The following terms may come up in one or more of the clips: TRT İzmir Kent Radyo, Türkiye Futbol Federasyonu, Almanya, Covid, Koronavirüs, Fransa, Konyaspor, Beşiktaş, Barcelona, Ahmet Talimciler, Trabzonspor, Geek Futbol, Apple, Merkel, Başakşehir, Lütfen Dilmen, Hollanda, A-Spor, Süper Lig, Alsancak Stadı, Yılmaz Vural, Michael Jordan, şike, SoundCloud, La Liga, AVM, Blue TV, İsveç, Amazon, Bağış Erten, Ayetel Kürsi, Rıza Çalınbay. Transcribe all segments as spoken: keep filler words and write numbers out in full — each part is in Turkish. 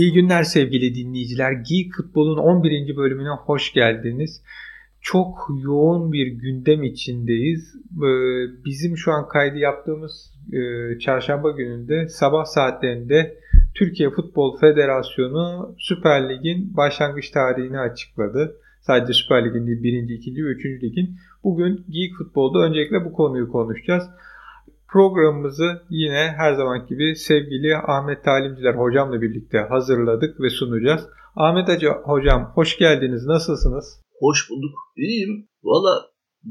İyi günler sevgili dinleyiciler. Geek Futbol'un on birinci bölümüne hoş geldiniz. Çok yoğun bir gündem içindeyiz. Bizim şu an kaydı yaptığımız çarşamba gününde sabah saatlerinde Türkiye Futbol Federasyonu Süper Lig'in başlangıç tarihini açıkladı. Sadece Süper Lig'in değil, birinci, ikinci ve üçüncü ligin. Bugün Geek Futbol'da öncelikle bu konuyu konuşacağız. Programımızı yine her zamanki gibi sevgili Ahmet Talimciler hocamla birlikte hazırladık ve sunacağız. Ahmet hocam hoş geldiniz. Nasılsınız? Hoş bulduk. İyiyim. Valla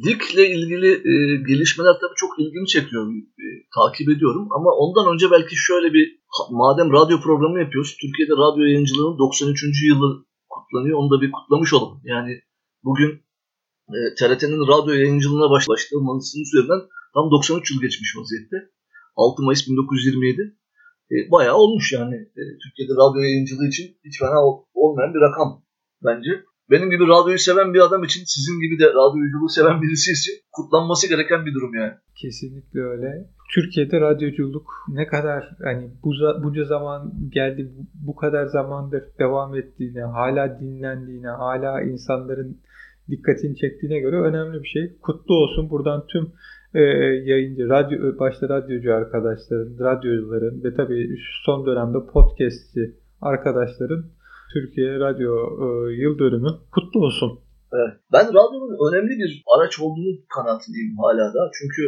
Lig'le ilgili e, gelişmeler tabii çok ilgimi çekiyor. E, takip ediyorum ama ondan önce belki şöyle bir, madem radyo programı yapıyoruz, Türkiye'de radyo yayıncılığının doksan üçüncü yılı kutlanıyor. Onu da bir kutlamış olalım. Yani bugün e, T R T'nin radyo yayıncılığına başlamasının üzerinden tam doksan üç yıl geçmiş vaziyette. altı Mayıs bin dokuz yüz yirmi yedi. E, bayağı olmuş yani. E, Türkiye'de radyo yayıncılığı için hiç fena olmayan bir rakam bence. Benim gibi radyoyu seven bir adam için, sizin gibi de radyoculuğu seven birisi için kutlanması gereken bir durum yani. Kesinlikle öyle. Türkiye'de radyoculuk ne kadar hani bunca zaman geldi, bu kadar zamandır devam ettiğine, hala dinlendiğine, hala insanların dikkatini çektiğine göre önemli bir şey. Kutlu olsun buradan tüm e, yayıncı, radyo, başta radyocu arkadaşların, radyocuların ve tabii son dönemde podcastçi arkadaşların Türkiye Radyo e, yıl dönümü kutlu olsun. Evet. Ben radyonun önemli bir araç olduğunu kanaatindeyim hala da. Çünkü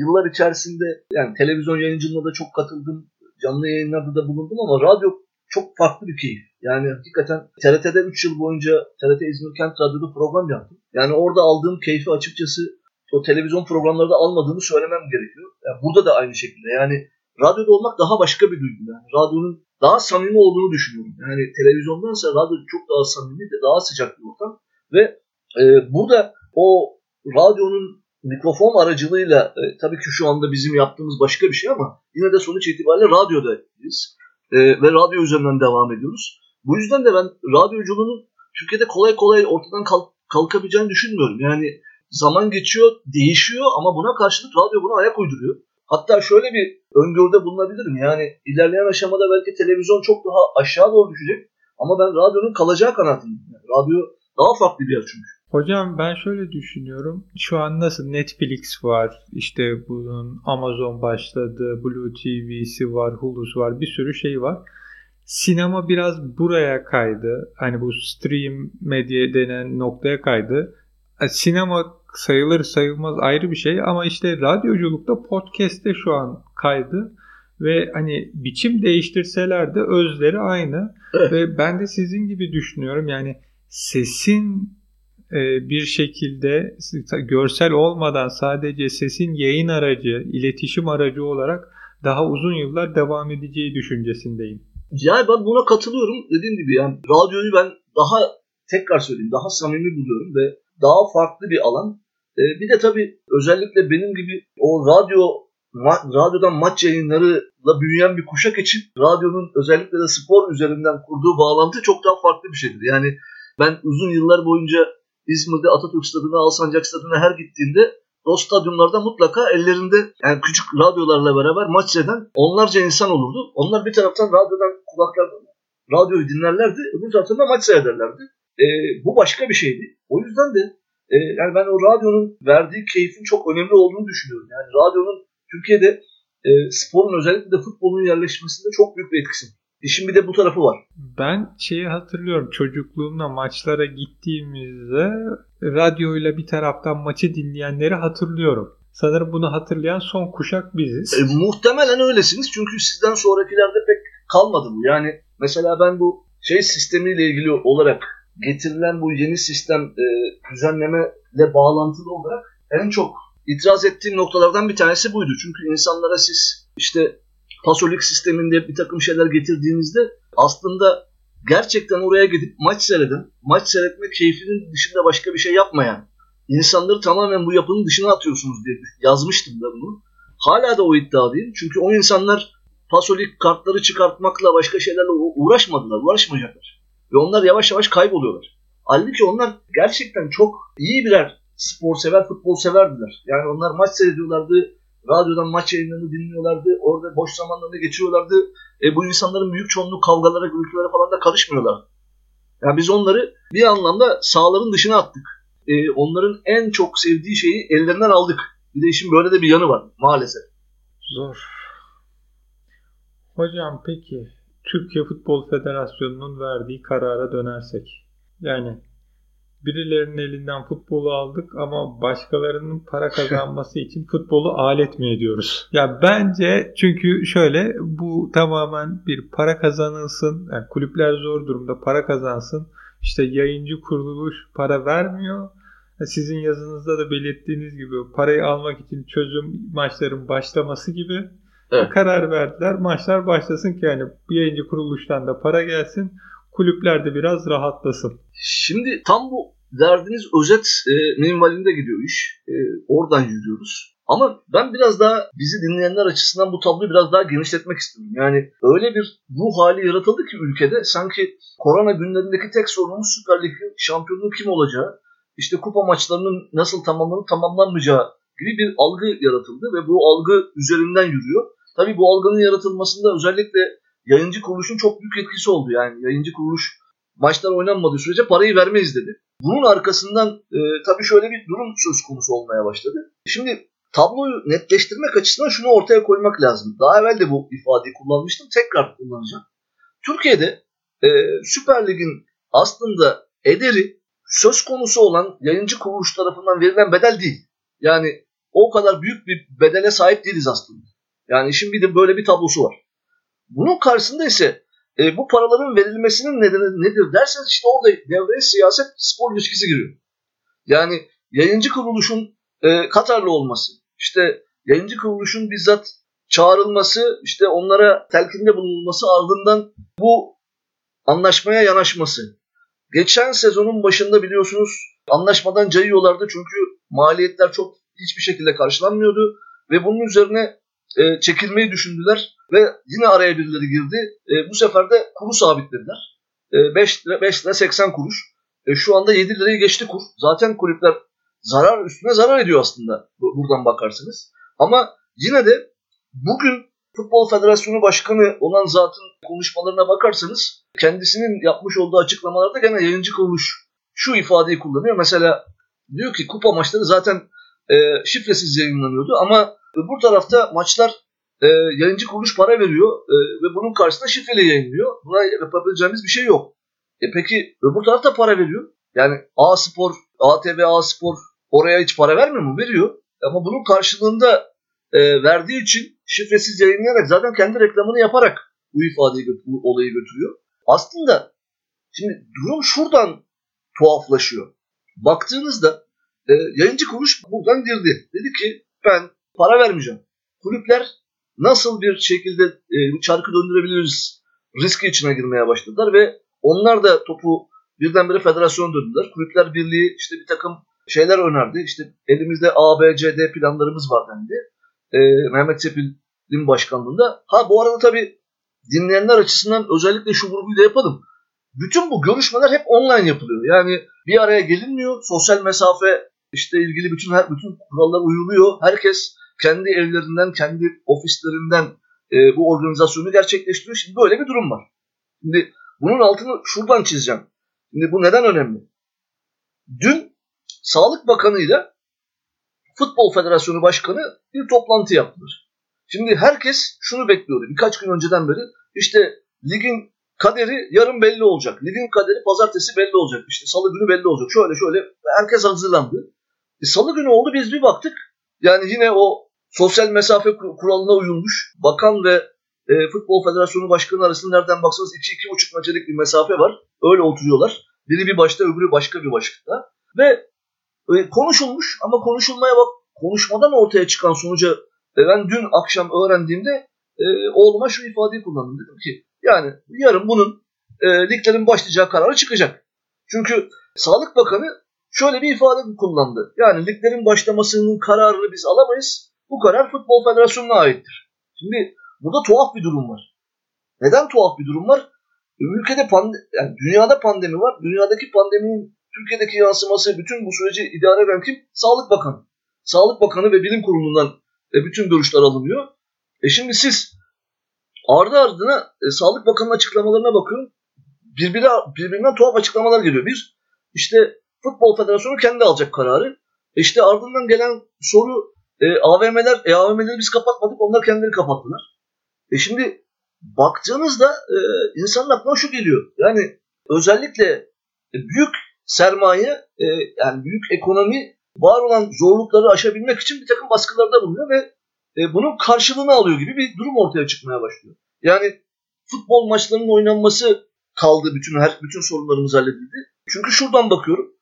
yıllar içerisinde yani televizyon yayıncılığına da çok katıldım. Canlı yayınlarda da bulundum ama radyo çok farklı bir keyif. Yani hakikaten T R T'de üç yıl boyunca T R T İzmir Kent Radyo'da program yaptım. Yani orada aldığım keyfi açıkçası o televizyon programlarında almadığımı söylemem gerekiyor. Yani burada da aynı şekilde. Yani radyoda olmak daha başka bir duygu. Yani radyonun daha samimi olduğunu düşünüyorum. Yani televizyondansa radyo çok daha samimi ve daha sıcak bir ortam. Ve e, burada o radyonun mikrofon aracılığıyla e, tabii ki şu anda bizim yaptığımız başka bir şey ama yine de sonuç itibariyle radyodayız. E, ve radyo üzerinden devam ediyoruz. Bu yüzden de ben radyoculuğunun Türkiye'de kolay kolay ortadan kalk, kalkabileceğini düşünmüyorum. Yani zaman geçiyor, değişiyor ama buna karşılık radyo buna ayak uyduruyor. Hatta şöyle bir öngörüde bulunabilirim. Yani ilerleyen aşamada belki televizyon çok daha aşağı doğru düşecek. Ama ben radyonun kalacağı kanaatindeyim. Yani radyo daha farklı bir yer çünkü. Hocam ben şöyle düşünüyorum. Şu an nasıl Netflix var, işte bunun Amazon başladı, Blue T V'si var, Hulu'su var, bir sürü şey var. Sinema biraz buraya kaydı. Hani bu stream medya denen noktaya kaydı. Sinema sayılır sayılmaz ayrı bir şey ama işte radyoculukta podcast'te şu an kaydı ve hani biçim değiştirseler de özleri aynı. Evet. Ve ben de sizin gibi düşünüyorum yani sesin e, bir şekilde görsel olmadan sadece sesin yayın aracı, iletişim aracı olarak daha uzun yıllar devam edeceği düşüncesindeyim. Yani ben buna katılıyorum dediğim gibi yani radyoyu ben daha tekrar söyleyeyim daha samimi buluyorum ve daha farklı bir alan. Bir de tabii özellikle benim gibi o radyo ma- radyodan maç yayınlarıyla büyüyen bir kuşak için radyonun özellikle de spor üzerinden kurduğu bağlantı çok daha farklı bir şeydir. Yani ben uzun yıllar boyunca İzmir'de Atatürk Stadı'na, Alsancak Stadı'na her gittiğimde o stadyumlarda mutlaka ellerinde yani küçük radyolarla beraber maç eden onlarca insan olurdu. Onlar bir taraftan radyodan kulaklar radyoyu dinlerlerdi, öbür taraftan da maç seyrederlerdi. E, bu başka bir şeydi. O yüzden de e, yani ben o radyonun verdiği keyfin çok önemli olduğunu düşünüyorum. Yani radyonun Türkiye'de e, sporun özellikle de futbolun yerleşmesinde çok büyük bir etkisi. İşin bir de bu tarafı var. Ben şeyi hatırlıyorum. Çocukluğumda maçlara gittiğimizde radyoyla bir taraftan maçı dinleyenleri hatırlıyorum. Sanırım bunu hatırlayan son kuşak biziz. E, muhtemelen öylesiniz. Çünkü sizden sonrakilerde pek kalmadı bu. Yani mesela ben bu şey sistemiyle ilgili olarak getirilen bu yeni sistem e, düzenlemeyle bağlantılı olarak en çok itiraz ettiğim noktalardan bir tanesi buydu. Çünkü insanlara siz işte Pasolik sisteminde bir takım şeyler getirdiğinizde aslında gerçekten oraya gidip maç seyreden, maç seyretme keyfinin dışında başka bir şey yapmayan insanları tamamen bu yapının dışına atıyorsunuz diye yazmıştım da bunu. Hala da o iddia değil. Çünkü o insanlar Pasolik kartları çıkartmakla başka şeylerle uğraşmadılar, uğraşmayacaklar. Ve onlar yavaş yavaş kayboluyorlar. Halbuki onlar gerçekten çok iyi birer spor sever, futbol severdiler. Yani onlar maç seyrediyorlardı, Radyodan maç yayınlarını dinliyorlardı. Orada boş zamanlarını geçiriyorlardı. E, bu insanların büyük çoğunluğu kavgalara, gürültülere falan da karışmıyorlardı. Yani biz onları bir anlamda sahaların dışına attık. E, onların en çok sevdiği şeyi ellerinden aldık. Bir de işin böyle de bir yanı var maalesef. Zor. Hocam peki Türkiye Futbol Federasyonu'nun verdiği karara dönersek. Yani birilerinin elinden futbolu aldık ama başkalarının para kazanması için futbolu alet mi ediyoruz? Ya bence çünkü şöyle, bu tamamen bir para kazanılsın. Yani kulüpler zor durumda, para kazansın. İşte yayıncı kuruluş para vermiyor. Sizin yazınızda da belirttiğiniz gibi parayı almak için çözüm maçların başlaması gibi. Evet. Karar verdiler. Maçlar başlasın ki yani yayıncı kuruluştan da para gelsin. Kulüpler de biraz rahatlasın. Şimdi tam bu verdiğiniz özet e, minvalinde gidiyor iş. E, oradan yürüyoruz. Ama ben biraz daha bizi dinleyenler açısından bu tabloyu biraz daha genişletmek istiyorum. Yani öyle bir ruh hali yaratıldı ki ülkede sanki korona günlerindeki tek sorunumuz Süper Lig'in şampiyonluğu kim olacağı, işte kupa maçlarının nasıl tamamlanıp tamamlanmayacağı gibi bir algı yaratıldı ve bu algı üzerinden yürüyor. Tabii bu algının yaratılmasında özellikle yayıncı kuruluşun çok büyük etkisi oldu. Yani yayıncı kuruluş maçlar oynanmadığı sürece parayı vermeyiz dedi. Bunun arkasından e, tabii şöyle bir durum söz konusu olmaya başladı. Şimdi tabloyu netleştirmek açısından şunu ortaya koymak lazım. Daha evvel de bu ifadeyi kullanmıştım. Tekrar kullanacağım. Türkiye'de e, Süper Lig'in aslında ederi söz konusu olan yayıncı kuruluş tarafından verilen bedel değil. Yani o kadar büyük bir bedele sahip değiliz aslında. Yani işin bir de böyle bir tablosu var. Bunun karşısında ise e, bu paraların verilmesinin nedeni nedir derseniz işte orada devreye siyaset spor ilişkisi giriyor. Yani yayıncı kuruluşun e, Katarlı olması, işte yayıncı kuruluşun bizzat çağrılması, işte onlara telkinde bulunulması, ardından bu anlaşmaya yanaşması. Geçen sezonun başında biliyorsunuz anlaşmadan cayıyorlardı çünkü maliyetler çok hiçbir şekilde karşılanmıyordu ve bunun üzerine e, çekilmeyi düşündüler. Ve yine araya birileri girdi. E, bu sefer de kuru sabitlediler. E, beş lira seksen kuruş. E, şu anda yedi lirayı geçti kur. Zaten kulüpler zarar üstüne zarar ediyor aslında. Buradan bakarsınız. Ama yine de bugün Futbol Federasyonu Başkanı olan zatın konuşmalarına bakarsanız kendisinin yapmış olduğu açıklamalarda gene yayıncı kuruluş şu ifadeyi kullanıyor. Mesela diyor ki kupa maçları zaten e, şifresiz yayınlanıyordu ama bu tarafta maçlar E, yayıncı kuruluş para veriyor e, ve bunun karşısında şifreli yayınlıyor. Buna yapabileceğimiz bir şey yok. E peki öbür taraf da para veriyor. Yani A-Spor, A T V, A-Spor oraya hiç para vermiyor mu? Veriyor. Ama bunun karşılığında e, verdiği için şifresiz yayınlayarak zaten kendi reklamını yaparak bu ifadeyi bu olayı götürüyor. Aslında şimdi durum şuradan tuhaflaşıyor. Baktığınızda e, yayıncı kuruluş buradan girdi. Dedi ki ben para vermeyeceğim. Kulüpler nasıl bir şekilde e, çarkı döndürebiliriz riski içine girmeye başladılar ve onlar da topu birdenbire federasyona döndüler. Kulüpler Birliği işte bir takım şeyler önerdi. İşte elimizde A B C D planlarımız var dendi. E, Mehmet Şepil'in başkanlığında. Ha bu arada tabii dinleyenler açısından özellikle şu vurguyu da yapalım. Bütün bu görüşmeler hep online yapılıyor. Yani bir araya gelinmiyor. Sosyal mesafe işte ilgili bütün her bütün kurallar uyuluyor. Herkes kendi evlerinden, kendi ofislerinden e, bu organizasyonu gerçekleştiriyor. Şimdi böyle bir durum var. Şimdi bunun altını şuradan çizeceğim. Şimdi bu neden önemli? Dün Sağlık Bakanı ile Futbol Federasyonu Başkanı bir toplantı yaptılar. Şimdi herkes şunu bekliyordu. Birkaç gün önceden beri işte ligin kaderi yarın belli olacak. Ligin kaderi pazartesi belli olacak. İşte salı günü belli olacak. Şöyle şöyle herkes hazırlandı. E, salı günü oldu, biz bir baktık. Yani yine o sosyal mesafe kuralına uyulmuş. Bakan ve e, Futbol Federasyonu Başkanı arasında nereden baksanız iki iki buçuk metrelik bir mesafe var. Öyle oturuyorlar. Biri bir başta, öbürü başka bir başta. Ve e, konuşulmuş ama konuşulmaya bak, konuşmadan ortaya çıkan sonuca e, ben dün akşam öğrendiğimde e, oğluma şu ifadeyi kullandım. Dedim ki yani yarın bunun e, liglerin başlayacağı kararı çıkacak. Çünkü Sağlık Bakanı şöyle bir ifade kullandı. Yani liglerin başlamasının kararını biz alamayız. Bu karar Futbol Federasyonu'na aittir. Şimdi burada tuhaf bir durum var. Neden tuhaf bir durum var? Ülkede pandemi, yani dünyada pandemi var. Dünyadaki pandeminin Türkiye'deki yansıması, bütün bu süreci idare eden kim? Sağlık Bakanı. Sağlık Bakanı ve Bilim Kurulu'ndan E, bütün görüşler alınıyor. E şimdi siz ardı ardına e, Sağlık Bakanı'nın açıklamalarına bakın. Birbirine, birbirinden tuhaf açıklamalar geliyor. Bir, işte Futbol Federasyonu kendi alacak kararı. E işte ardından gelen soru e, A V M'ler, e, A V M'leri biz kapatmadık, onlar kendileri kapattılar. E şimdi baktığınızda e, insanın aklına şu geliyor. Yani özellikle e, büyük sermaye, e, yani büyük ekonomi var olan zorlukları aşabilmek için bir takım baskılarda bulunuyor ve e, bunun karşılığını alıyor gibi bir durum ortaya çıkmaya başlıyor. Yani futbol maçlarının oynanması kaldı, bütün her bütün sorunlarımız halledildi. Çünkü şuradan bakıyorum.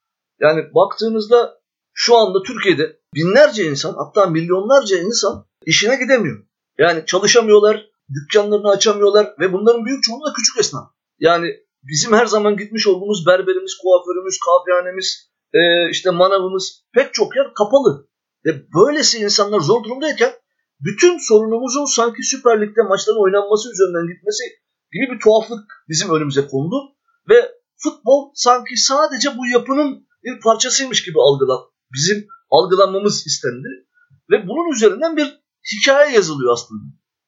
Yani baktığınızda şu anda Türkiye'de binlerce insan, hatta milyonlarca insan işine gidemiyor. Yani çalışamıyorlar, dükkanlarını açamıyorlar ve bunların büyük çoğunluğu da küçük esnaf. Yani bizim her zaman gitmiş olduğumuz berberimiz, kuaförümüz, kahvehanemiz, e, işte manavımız, pek çok yer kapalı. Ve böylesi insanlar zor durumdayken bütün sorunumuzun sanki Süper Lig'de maçların oynanması üzerinden gitmesi gibi bir tuhaflık bizim önümüze kondu. Ve futbol sanki sadece bu yapının bir parçasıymış gibi algılan, bizim algılanmamız istendi. Ve bunun üzerinden bir hikaye yazılıyor aslında.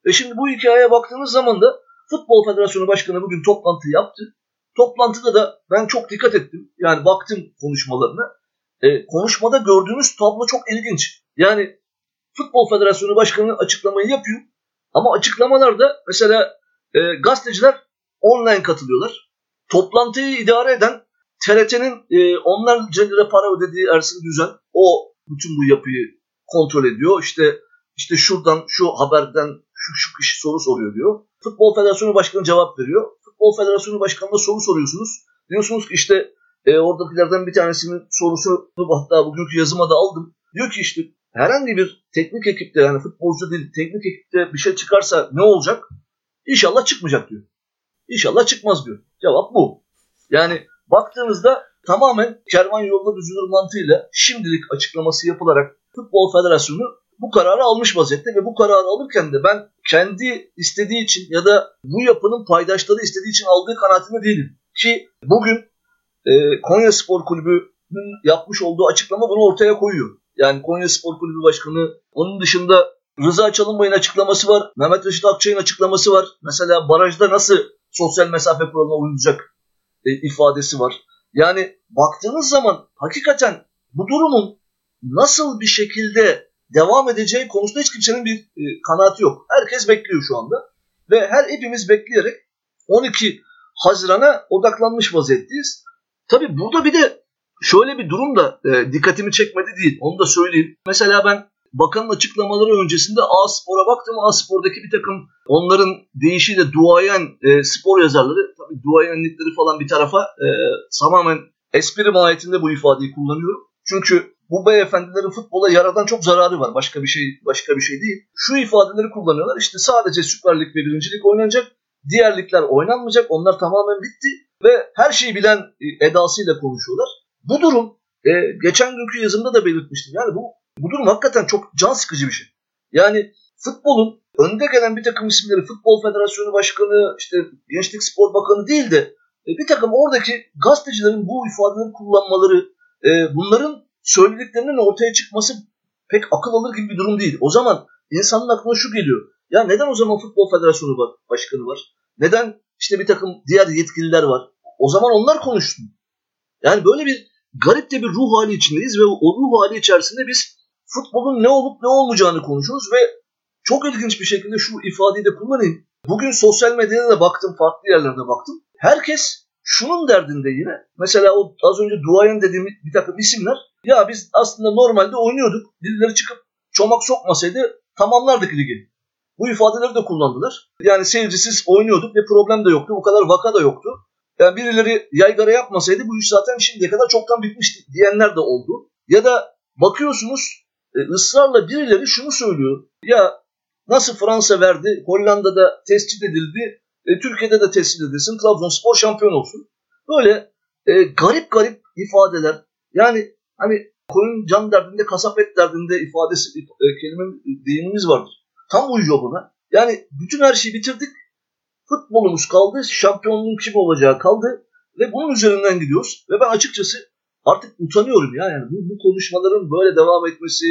Ve şimdi bu hikayeye baktığınız zaman da Futbol Federasyonu Başkanı bugün toplantı yaptı. Toplantıda da ben çok dikkat ettim. Yani baktım konuşmalarına. E, konuşmada gördüğünüz tablo çok ilginç. Yani Futbol Federasyonu Başkanı açıklamayı yapıyor. Ama açıklamalarda mesela e, gazeteciler online katılıyorlar. Toplantıyı idare eden T R T'nin e, onlarca lira para ödediği Ersin Düzen, o bütün bu yapıyı kontrol ediyor. İşte işte şuradan şu haberden şu şu kişi soru soruyor diyor. Futbol Federasyonu Başkanı cevap veriyor. Futbol Federasyonu Başkanı'na soru soruyorsunuz. Diyorsunuz ki işte e, oradakilerden bir tanesinin sorusu, hatta bugünkü yazıma da aldım. Diyor ki işte herhangi bir teknik ekipte, yani futbolcu değil teknik ekipte bir şey çıkarsa ne olacak? İnşallah çıkmayacak diyor. İnşallah çıkmaz diyor. Cevap bu. Yani baktığınızda tamamen kervan yoluna düzülür mantığıyla şimdilik açıklaması yapılarak Futbol Federasyonu bu kararı almış vaziyette ve bu kararı alırken de ben kendi istediği için ya da bu yapının paydaşları istediği için aldığı kanaatinde değilim. Ki bugün e, Konyaspor Kulübü'nün yapmış olduğu açıklama bunu ortaya koyuyor. Yani Konyaspor Kulübü Başkanı, onun dışında Rıza Çalınbay'ın açıklaması var, Mehmet Rışık Akçay'ın açıklaması var. Mesela barajda nasıl sosyal mesafe kuralına uyulacak ifadesi var. Yani baktığınız zaman hakikaten bu durumun nasıl bir şekilde devam edeceği konusunda hiç kimsenin bir e, kanaati yok. Herkes bekliyor şu anda. Ve her hepimiz bekleyerek on iki Haziran'a odaklanmış vaziyetteyiz. Tabii burada bir de şöyle bir durum da e, dikkatimi çekmedi değil. Onu da söyleyeyim. Mesela ben bakanın açıklamaları öncesinde A-Spor'a baktım. A-Spor'daki bir takım onların deyişiyle duayen e, spor yazarları, tabii duayenlikleri falan bir tarafa, e, tamamen espri mahiyetinde bu ifadeyi kullanıyorum. Çünkü bu beyefendilerin futbola yaradan çok zararı var. Başka bir şey başka bir şey değil. Şu ifadeleri kullanıyorlar. İşte sadece Süper Lig ve Birinci Lig oynanacak. Diğer ligler oynanmayacak. Onlar tamamen bitti. Ve her şeyi bilen e, edasıyla konuşuyorlar. Bu durum e, geçen günkü yazımda da belirtmiştim. Yani bu Bu durum hakikaten çok can sıkıcı bir şey. Yani futbolun önde gelen bir takım isimleri, Futbol Federasyonu Başkanı, işte Gençlik Spor Bakanı değil de bir takım oradaki gazetecilerin bu ifadeleri kullanmaları, bunların söylediklerinin ortaya çıkması pek akıl alır gibi bir durum değil. O zaman insanın aklına şu geliyor. Ya neden o zaman Futbol Federasyonu Başkanı var? Neden işte bir takım diğer yetkililer var? O zaman onlar konuşsun. Yani böyle bir garip de bir ruh hali içindeyiz ve o ruh hali içerisinde biz futbolun ne olup ne olmayacağını konuşuyoruz ve çok ilginç bir şekilde şu ifadeyi de kullanayım. Bugün sosyal medyada da baktım, farklı yerlerde baktım. Herkes şunun derdinde yine. Mesela o az önce duayen dediğim bir takım isimler. Ya biz aslında normalde oynuyorduk. Birileri çıkıp çomak sokmasaydı tamamlardık ligi. Bu ifadeleri de kullandılar. Yani seyircisiz oynuyorduk ve problem de yoktu. Bu kadar vaka da yoktu. Yani birileri yaygara yapmasaydı bu iş zaten şimdiye kadar çoktan bitmişti diyenler de oldu. Ya da bakıyorsunuz ısrarla birileri şunu söylüyor. Ya nasıl Fransa verdi, Hollanda'da tescil edildi, e, Türkiye'de de tescil edilsin, Trabzonspor şampiyon olsun. Böyle e, garip garip ifadeler. Yani hani koyun can derdinde, kasap et derdinde ifadesi, e, kelime deyimimiz vardır. Tam uyuyor buna. Yani bütün her şeyi bitirdik. Futbolumuz kaldı, şampiyonluğun kim olacağı kaldı ve bunun üzerinden gidiyoruz. Ve ben açıkçası artık utanıyorum ya. Yani bu, bu konuşmaların böyle devam etmesi,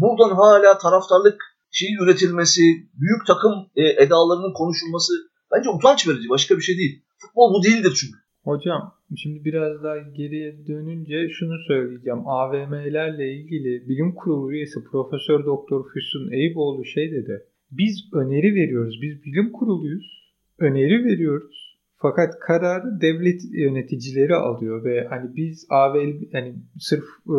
buradan hala taraftarlık şey üretilmesi, büyük takım e, edalarının konuşulması bence utanç verici. Başka bir şey değil. Futbol bu değildir çünkü. Hocam şimdi biraz daha geriye dönünce şunu söyleyeceğim. A V M'lerle ilgili bilim kurulu üyesi Profesör Doktor Füsun Eyüboğlu şey dedi. Biz öneri veriyoruz. Biz bilim kuruluyuz. Öneri veriyoruz. Fakat kararı devlet yöneticileri alıyor ve hani biz A V M, yani sırf e,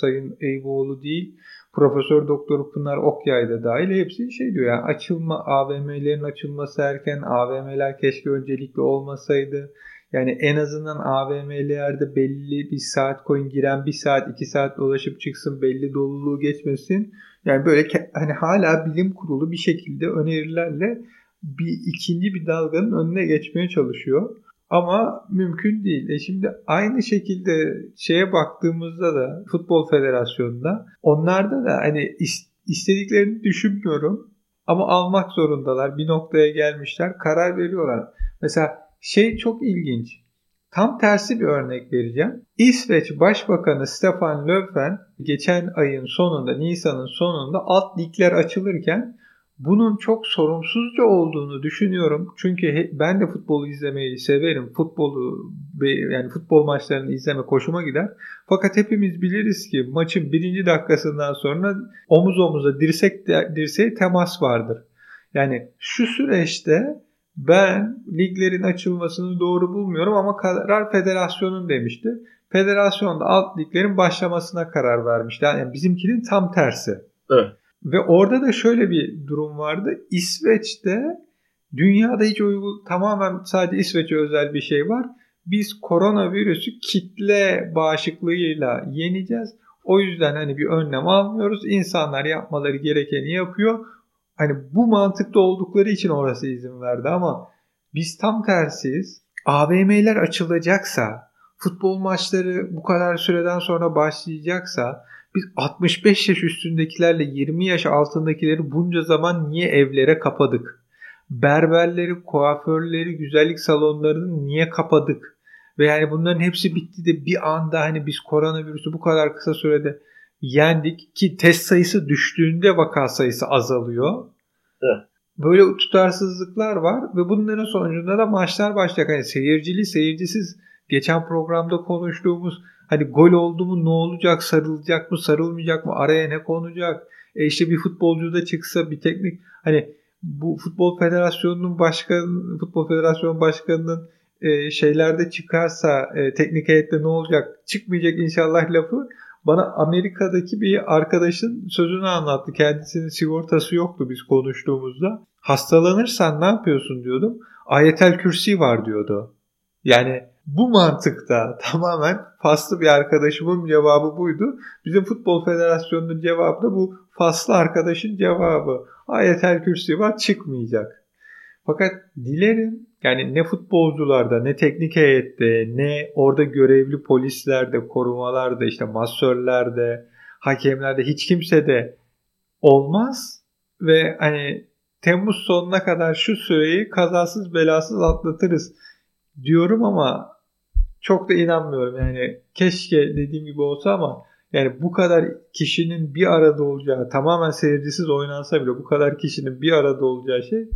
Sayın Eyüboğlu değil, Profesör Doktor Pınar Okyay da dahil hepsi şey diyor. Yani açılma, A V M'lerin açılması erken, A V M'ler keşke öncelikli olmasaydı. Yani en azından A V M'lerde belli bir saat koyun, giren bir saat, iki saat dolaşıp çıksın, belli doluluğu geçmesin. Yani böyle hani hala bilim kurulu bir şekilde önerilerle bir ikinci bir dalganın önüne geçmeye çalışıyor. Ama mümkün değil. E şimdi aynı şekilde şeye baktığımızda da Futbol Federasyonu'nda onlarda da hani istediklerini düşünmüyorum ama almak zorundalar. Bir noktaya gelmişler, karar veriyorlar. Mesela şey çok ilginç. Tam tersi bir örnek vereceğim. İsveç Başbakanı Stefan Löfven geçen ayın sonunda, Nisan'ın sonunda alt ligler açılırken bunun çok sorumsuzca olduğunu düşünüyorum. Çünkü ben de futbolu izlemeyi severim. Futbolu, yani futbol maçlarını izleme hoşuma gider. Fakat hepimiz biliriz ki maçın birinci dakikasından sonra omuz omuza, dirsek dirseğe temas vardır. Yani şu süreçte ben liglerin açılmasını doğru bulmuyorum ama karar federasyonun demişti. Federasyon da alt liglerin başlamasına karar vermişti. Yani bizimkinin tam tersi. Evet. Ve orada da şöyle bir durum vardı. İsveç'te dünyada hiç uygun, tamamen sadece İsveç'e özel bir şey var. Biz koronavirüsü kitle bağışıklığıyla yeneceğiz. O yüzden hani bir önlem almıyoruz. İnsanlar yapmaları gerekeni yapıyor. Hani bu mantıkta oldukları için orası izin verdi ama biz tam tersiyiz. A V M'ler açılacaksa, futbol maçları bu kadar süreden sonra başlayacaksa biz altmış beş yaş üstündekilerle yirmi yaş altındakileri bunca zaman niye evlere kapadık? Berberleri, kuaförleri, güzellik salonlarını niye kapadık? Ve yani bunların hepsi bitti de bir anda hani biz koronavirüsü bu kadar kısa sürede yendik ki test sayısı düştüğünde vaka sayısı azalıyor. Evet. Böyle tutarsızlıklar var ve bunların sonucunda da maçlar başlayacak. Hani seyircili, seyircisiz geçen programda konuştuğumuz hani gol oldu mu ne olacak, sarılacak mı, sarılmayacak mı, araya ne konacak? E işte bir futbolcu da çıksa bir teknik, hani bu Futbol Federasyonu'nun başkanı, Futbol Federasyonu Başkanı'nın e, şeylerde çıkarsa e, teknik heyette ne olacak? Çıkmayacak inşallah lafı. Bana Amerika'daki bir arkadaşın sözünü anlattı. Kendisinin sigortası yoktu biz konuştuğumuzda. Hastalanırsan ne yapıyorsun diyordum. Ayetel Kürsi var diyordu. Yani bu mantıkta tamamen faslı bir arkadaşımın cevabı buydu. Bizim Futbol Federasyonu'nun cevabı da bu faslı arkadaşın cevabı. Ayetel Kürsi var, çıkmayacak. Fakat dilerim yani ne futbolcularda, ne teknik heyette, ne orada görevli polislerde, korumalarda, işte masörlerde, hakemlerde hiç kimse de olmaz. Ve hani Temmuz sonuna kadar şu süreyi kazasız belasız atlatırız diyorum ama çok da inanmıyorum. Yani keşke dediğim gibi olsa ama yani bu kadar kişinin bir arada olacağı, tamamen seyircisiz oynansa bile bu kadar kişinin bir arada olacağı şey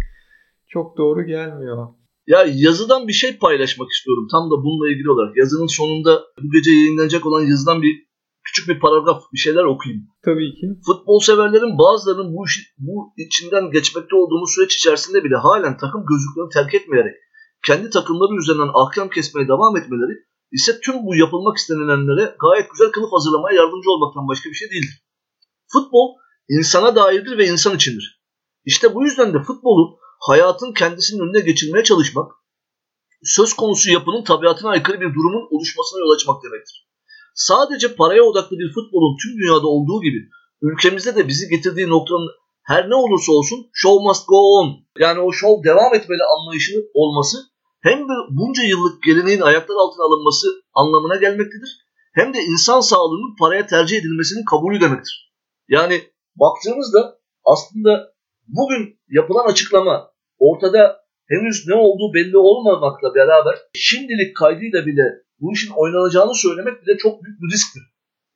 çok doğru gelmiyor. Ya yazıdan bir şey paylaşmak istiyorum tam da bununla ilgili olarak. Yazının sonunda bu gece yayınlanacak olan yazıdan bir küçük bir paragraf, bir şeyler okuyayım. Tabii ki. Futbol severlerin bazılarının bu, işi, bu içinden geçmekte olduğumuz süreç içerisinde bile halen takım gözlüklerini terk etmeyerek kendi takımları üzerinden ahkam kesmeye devam etmeleri ise tüm bu yapılmak istenilenlere gayet güzel kılıf hazırlamaya yardımcı olmaktan başka bir şey değildir. Futbol insana dairdir ve insan içindir. İşte bu yüzden de futbolun hayatın kendisinin önüne geçirmeye çalışmak, söz konusu yapının tabiatına aykırı bir durumun oluşmasına yol açmak demektir. Sadece paraya odaklı bir futbolun tüm dünyada olduğu gibi, ülkemizde de bizi getirdiği noktanın her ne olursa olsun show must go on, yani o show devam etmeli anlayışının olması, hem de bunca yıllık geleneğin ayaklar altına alınması anlamına gelmektedir, hem de insan sağlığının paraya tercih edilmesinin kabulü demektir. Yani baktığımızda aslında bugün yapılan açıklama ortada henüz ne olduğu belli olmamakla beraber şimdilik kaydıyla bile bu işin oynanacağını söylemek bile çok büyük bir risktir.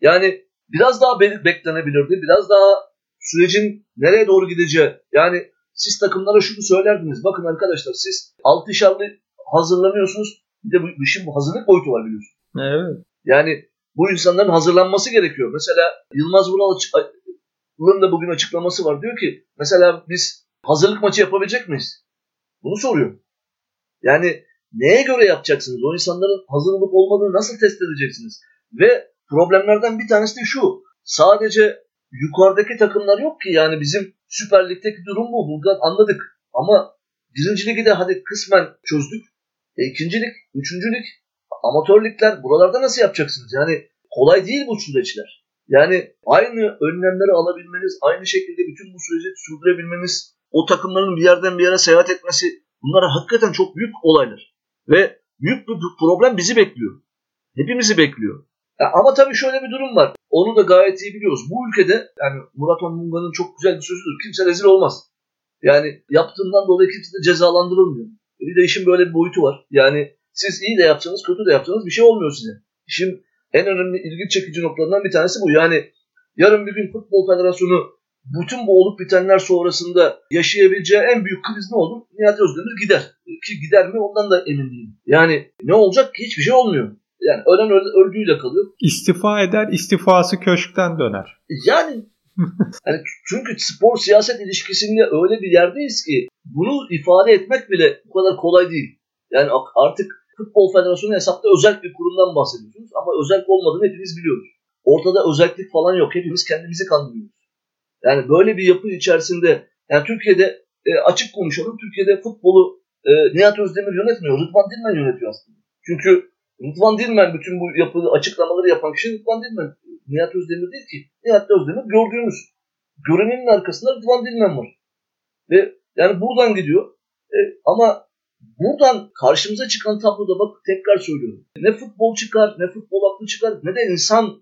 Yani biraz daha beklenebilirdi, biraz daha sürecin nereye doğru gideceği. Yani siz takımlara şunu söylerdiniz. Bakın arkadaşlar, siz altışarlı hazırlanıyorsunuz. Bir de bu işin bu hazırlık boyutu var biliyorsunuz. Evet. Yani bu insanların hazırlanması gerekiyor. Mesela Yılmaz Vural'ın da bugün açıklaması var. Diyor ki mesela biz hazırlık maçı yapabilecek miyiz? Bunu soruyor. Yani neye göre yapacaksınız? O insanların hazırlık olmadığını nasıl test edeceksiniz? Ve problemlerden bir tanesi de şu. Sadece yukarıdaki takımlar yok ki. Yani bizim Süper Lig'deki durum bu. Buradan anladık. Ama birinci ligi de hadi kısmen çözdük. E, ikinci lig, üçüncü lig, amatör ligler, buralarda nasıl yapacaksınız? Yani kolay değil bu süreçler. Yani aynı önlemleri alabilmeniz, aynı şekilde bütün bu süreci sürdürebilmeniz, o takımların bir yerden bir yere seyahat etmesi, bunlar hakikaten çok büyük olaylar. Ve büyük bir problem bizi bekliyor. Hepimizi bekliyor. Yani ama tabii şöyle bir durum var. Onu da gayet iyi biliyoruz. Bu ülkede yani Murat Onmunga'nın çok güzel bir sözüdür. Kimse rezil olmaz. Yani yaptığından dolayı kimse de cezalandırılmıyor. Bir de işin böyle bir boyutu var. Yani siz iyi de yapsanız, kötü de yapsanız bir şey olmuyor size. İşin en önemli ilgi çekici noktalarından bir tanesi bu. Yani yarın bir gün Futbol Federasyonu bütün bu olup bitenler sonrasında yaşayabileceği en büyük kriz ne olur? Nihat Özdemir gider. Ki gider mi ondan da emin değilim. Yani ne olacak ki? Hiçbir şey olmuyor. Yani ölen öldüğüyle kalıyor. İstifa eder, istifası köşkten döner. Yani, yani çünkü spor siyaset ilişkisinde öyle bir yerdeyiz ki bunu ifade etmek bile bu kadar kolay değil. Yani artık Futbol Federasyonu hesapta özel bir kurumdan bahsediyoruz ama özel olmadığını hepimiz biliyoruz. Ortada özellik falan yok. Hepimiz kendimizi kandırıyoruz. Yani böyle bir yapı içerisinde, yani Türkiye'de e, açık konuşalım, Türkiye'de futbolu e, Nihat Özdemir yönetmiyor. Lütfen Dilmen yönetiyor aslında. Çünkü Lütfen Dilmen bütün bu yapılı açıklamaları yapan kişi Lütfen Dilmen. Nihat Özdemir değil ki. Nihat Özdemir gördüğümüz. Görenin arkasında Lütfen Dilmen var. Ve yani buradan gidiyor. E, ama buradan karşımıza çıkan tabloda bak tekrar söylüyorum. Ne futbol çıkar, ne futbol aklı çıkar, ne de insan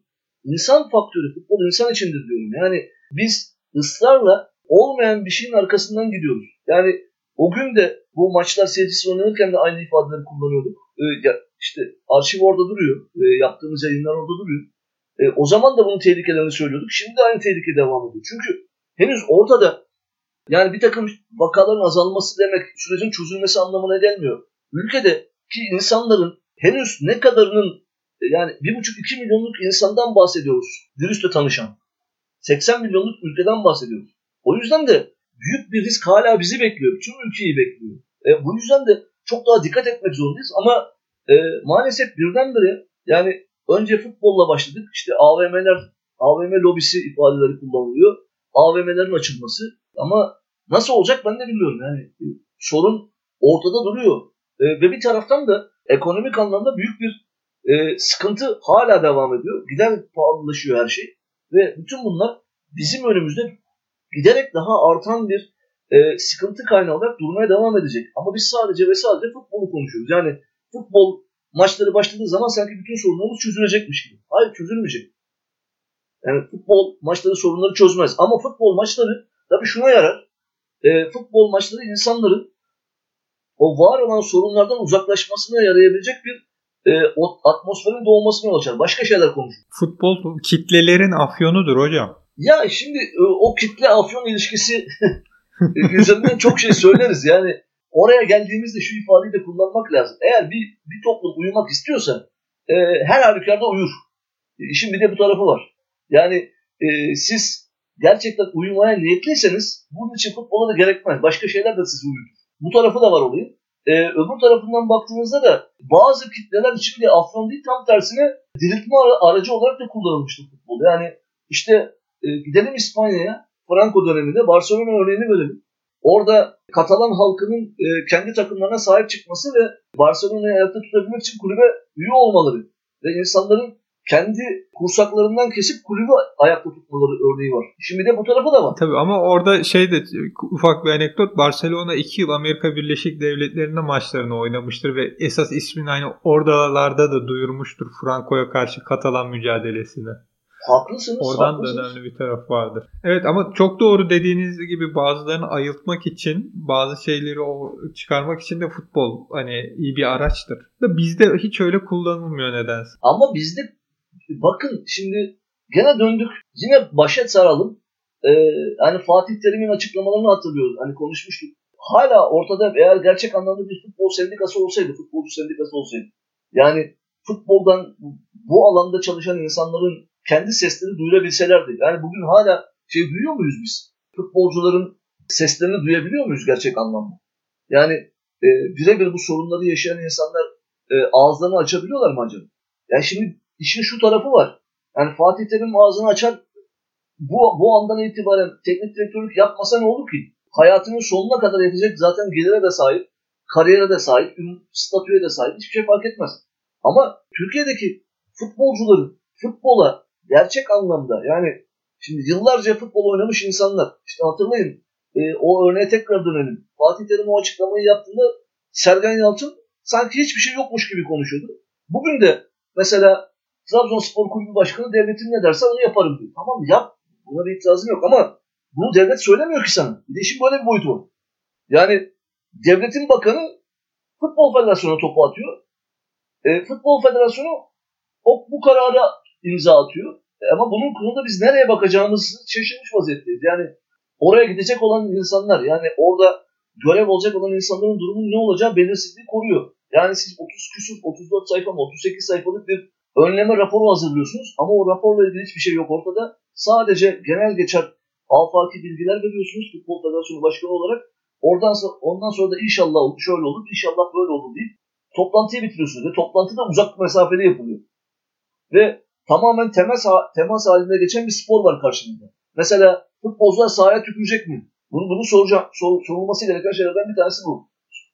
insan faktörü. Futbol insan içindir diyorum. Yani biz ısrarla olmayan bir şeyin arkasından gidiyoruz. Yani o gün de bu maçlar seyircisi oynanırken de aynı ifadeleri kullanıyorduk. Ee, işte arşiv orada duruyor. Ee, yaptığımız yayınlar orada duruyor. Ee, o zaman da bunun tehlikelerini söylüyorduk. Şimdi de aynı tehlike devam ediyor. Çünkü henüz ortada yani bir takım vakaların azalması demek sürecin çözülmesi anlamına gelmiyor. Ülkedeki insanların henüz ne kadarının yani bir buçuk iki milyonluk insandan bahsediyoruz. Virüsle tanışan. seksen milyonluk ülkeden bahsediyoruz. O yüzden de büyük bir risk hala bizi bekliyor. Bütün ülkeyi bekliyor. E, bu yüzden de çok daha dikkat etmek zorundayız. Ama e, maalesef birdenbire yani önce futbolla başladık. İşte A V M'ler, A V M lobisi ifadeleri kullanılıyor. A V M'lerin açılması. Ama nasıl olacak ben de bilmiyorum. Yani sorun ortada duruyor. E, ve bir taraftan da ekonomik anlamda büyük bir e, sıkıntı hala devam ediyor. Gider pahalılaşıyor her şey. Ve bütün bunlar bizim önümüzde giderek daha artan bir e, sıkıntı kaynağı olarak durmaya devam edecek. Ama biz sadece ve sadece futbolu konuşuyoruz. Yani futbol maçları başladığı zaman sanki bütün sorunlarımız çözülecekmiş gibi. Hayır, çözülmeyecek. Yani futbol maçları sorunları çözmez. Ama futbol maçları tabii şuna yarar. E, futbol maçları insanların o var olan sorunlardan uzaklaşmasına yarayabilecek bir o atmosferin doğmasına yol açar. Başka şeyler konuşur. Futbol kitlelerin afyonudur hocam. Ya şimdi o kitle afyon ilişkisi üzerinden çok şey söyleriz. Yani oraya geldiğimizde şu ifadeyi de kullanmak lazım. Eğer bir, bir toplum uyumak istiyorsa e, her halükarda uyur. İşin bir de bu tarafı var. Yani e, siz gerçekten uyumaya niyetliyseniz bunun için futbola da gerekmez. Başka şeyler de sizi uyur. Bu tarafı da var olayın. Ee, öbür tarafından baktığınızda da bazı kitleler için de afyon değil, tam tersine diriltme aracı olarak da kullanılmıştı futbol. Yani işte e, gidelim İspanya'ya, Franco döneminde Barcelona örneğini verelim. Orada Katalan halkının e, kendi takımlarına sahip çıkması ve Barcelona'yı ayakta tutabilmek için kulübe üye olmaları ve insanların kendi kursaklarından kesip kulübü ayakta tutmaları örneği var. Şimdi de bu tarafı da var. Tabii ama orada şey de ufak bir anekdot. Barcelona iki yıl Amerika Birleşik Devletleri'nde maçlarını oynamıştır ve esas ismini aynı oradalarda da duyurmuştur Franco'ya karşı Katalan mücadelesine. Haklısınız. Oradan haklısınız. Da önemli bir taraf vardır. Evet ama çok doğru dediğiniz gibi bazılarını ayıltmak için, bazı şeyleri o çıkarmak için de futbol hani iyi bir araçtır. Da bizde hiç öyle kullanılmıyor nedense. Ama bizde bakın şimdi gene döndük. Yine başa saralım. e, hani Fatih Terim'in açıklamalarını hatırlıyoruz. Hani konuşmuştuk. Hala ortada eğer gerçek anlamda bir futbol sendikası olsaydı, futbolcu sendikası olsaydı, yani futboldan bu alanda çalışan insanların kendi seslerini duyurabilselerdi. Yani bugün hala şey duyuyor muyuz biz? Futbolcuların seslerini duyabiliyor muyuz gerçek anlamda? Yani e, birebir bu sorunları yaşayan insanlar e, ağızlarını açabiliyorlar mı acaba? Yani şimdi işin şu tarafı var. Yani Fatih Terim ağzını açar, bu, bu andan itibaren teknik direktörlük yapmasa ne olur ki? Hayatının sonuna kadar yetecek zaten gelire de sahip, kariyere de sahip, statüye de sahip. Hiçbir şey fark etmez. Ama Türkiye'deki futbolcuların futbola gerçek anlamda, yani şimdi yıllarca futbol oynamış insanlar, işte hatırlayın e, o örneğe tekrar dönelim. Fatih Terim o açıklamayı yaptığında Sergen Yalçın sanki hiçbir şey yokmuş gibi konuşuyordu. Bugün de mesela Trabzonspor Kulübü Başkanı devletin ne derse onu yaparım diyor. Tamam yap, buna bir itirazım yok ama bunu devlet söylemiyor ki sana. Bir de işin böyle bir boyutu var. Yani devletin bakanı Futbol Federasyonu'na topu atıyor. E, Futbol Federasyonu o, bu karara imza atıyor. E, ama bunun konuda biz nereye bakacağımızı şaşırmış vaziyetteyiz. Yani oraya gidecek olan insanlar, yani orada görev olacak olan insanların durumun ne olacağı belirsizliği koruyor. Yani siz otuz küsur, otuz dört sayfa mı, otuz sekiz sayfalık bir önleme raporu hazırlıyorsunuz ama o raporla ilgili hiçbir şey yok ortada. Sadece genel geçer afaki bilgiler veriyorsunuz Futbol Federasyonu Başkanı olarak. Oradan ondan sonra da inşallah şöyle olur, inşallah böyle olur deyip toplantıyı bitiriyorsunuz ve toplantı da uzak mesafede yapılıyor. Ve tamamen temas temas halinde geçen bir spor var karşımızda. Mesela futbolcular sahaya tükürecek mi? Bunu bunu soracağım. Sor, sorulması gereken şeylerden bir tanesi bu.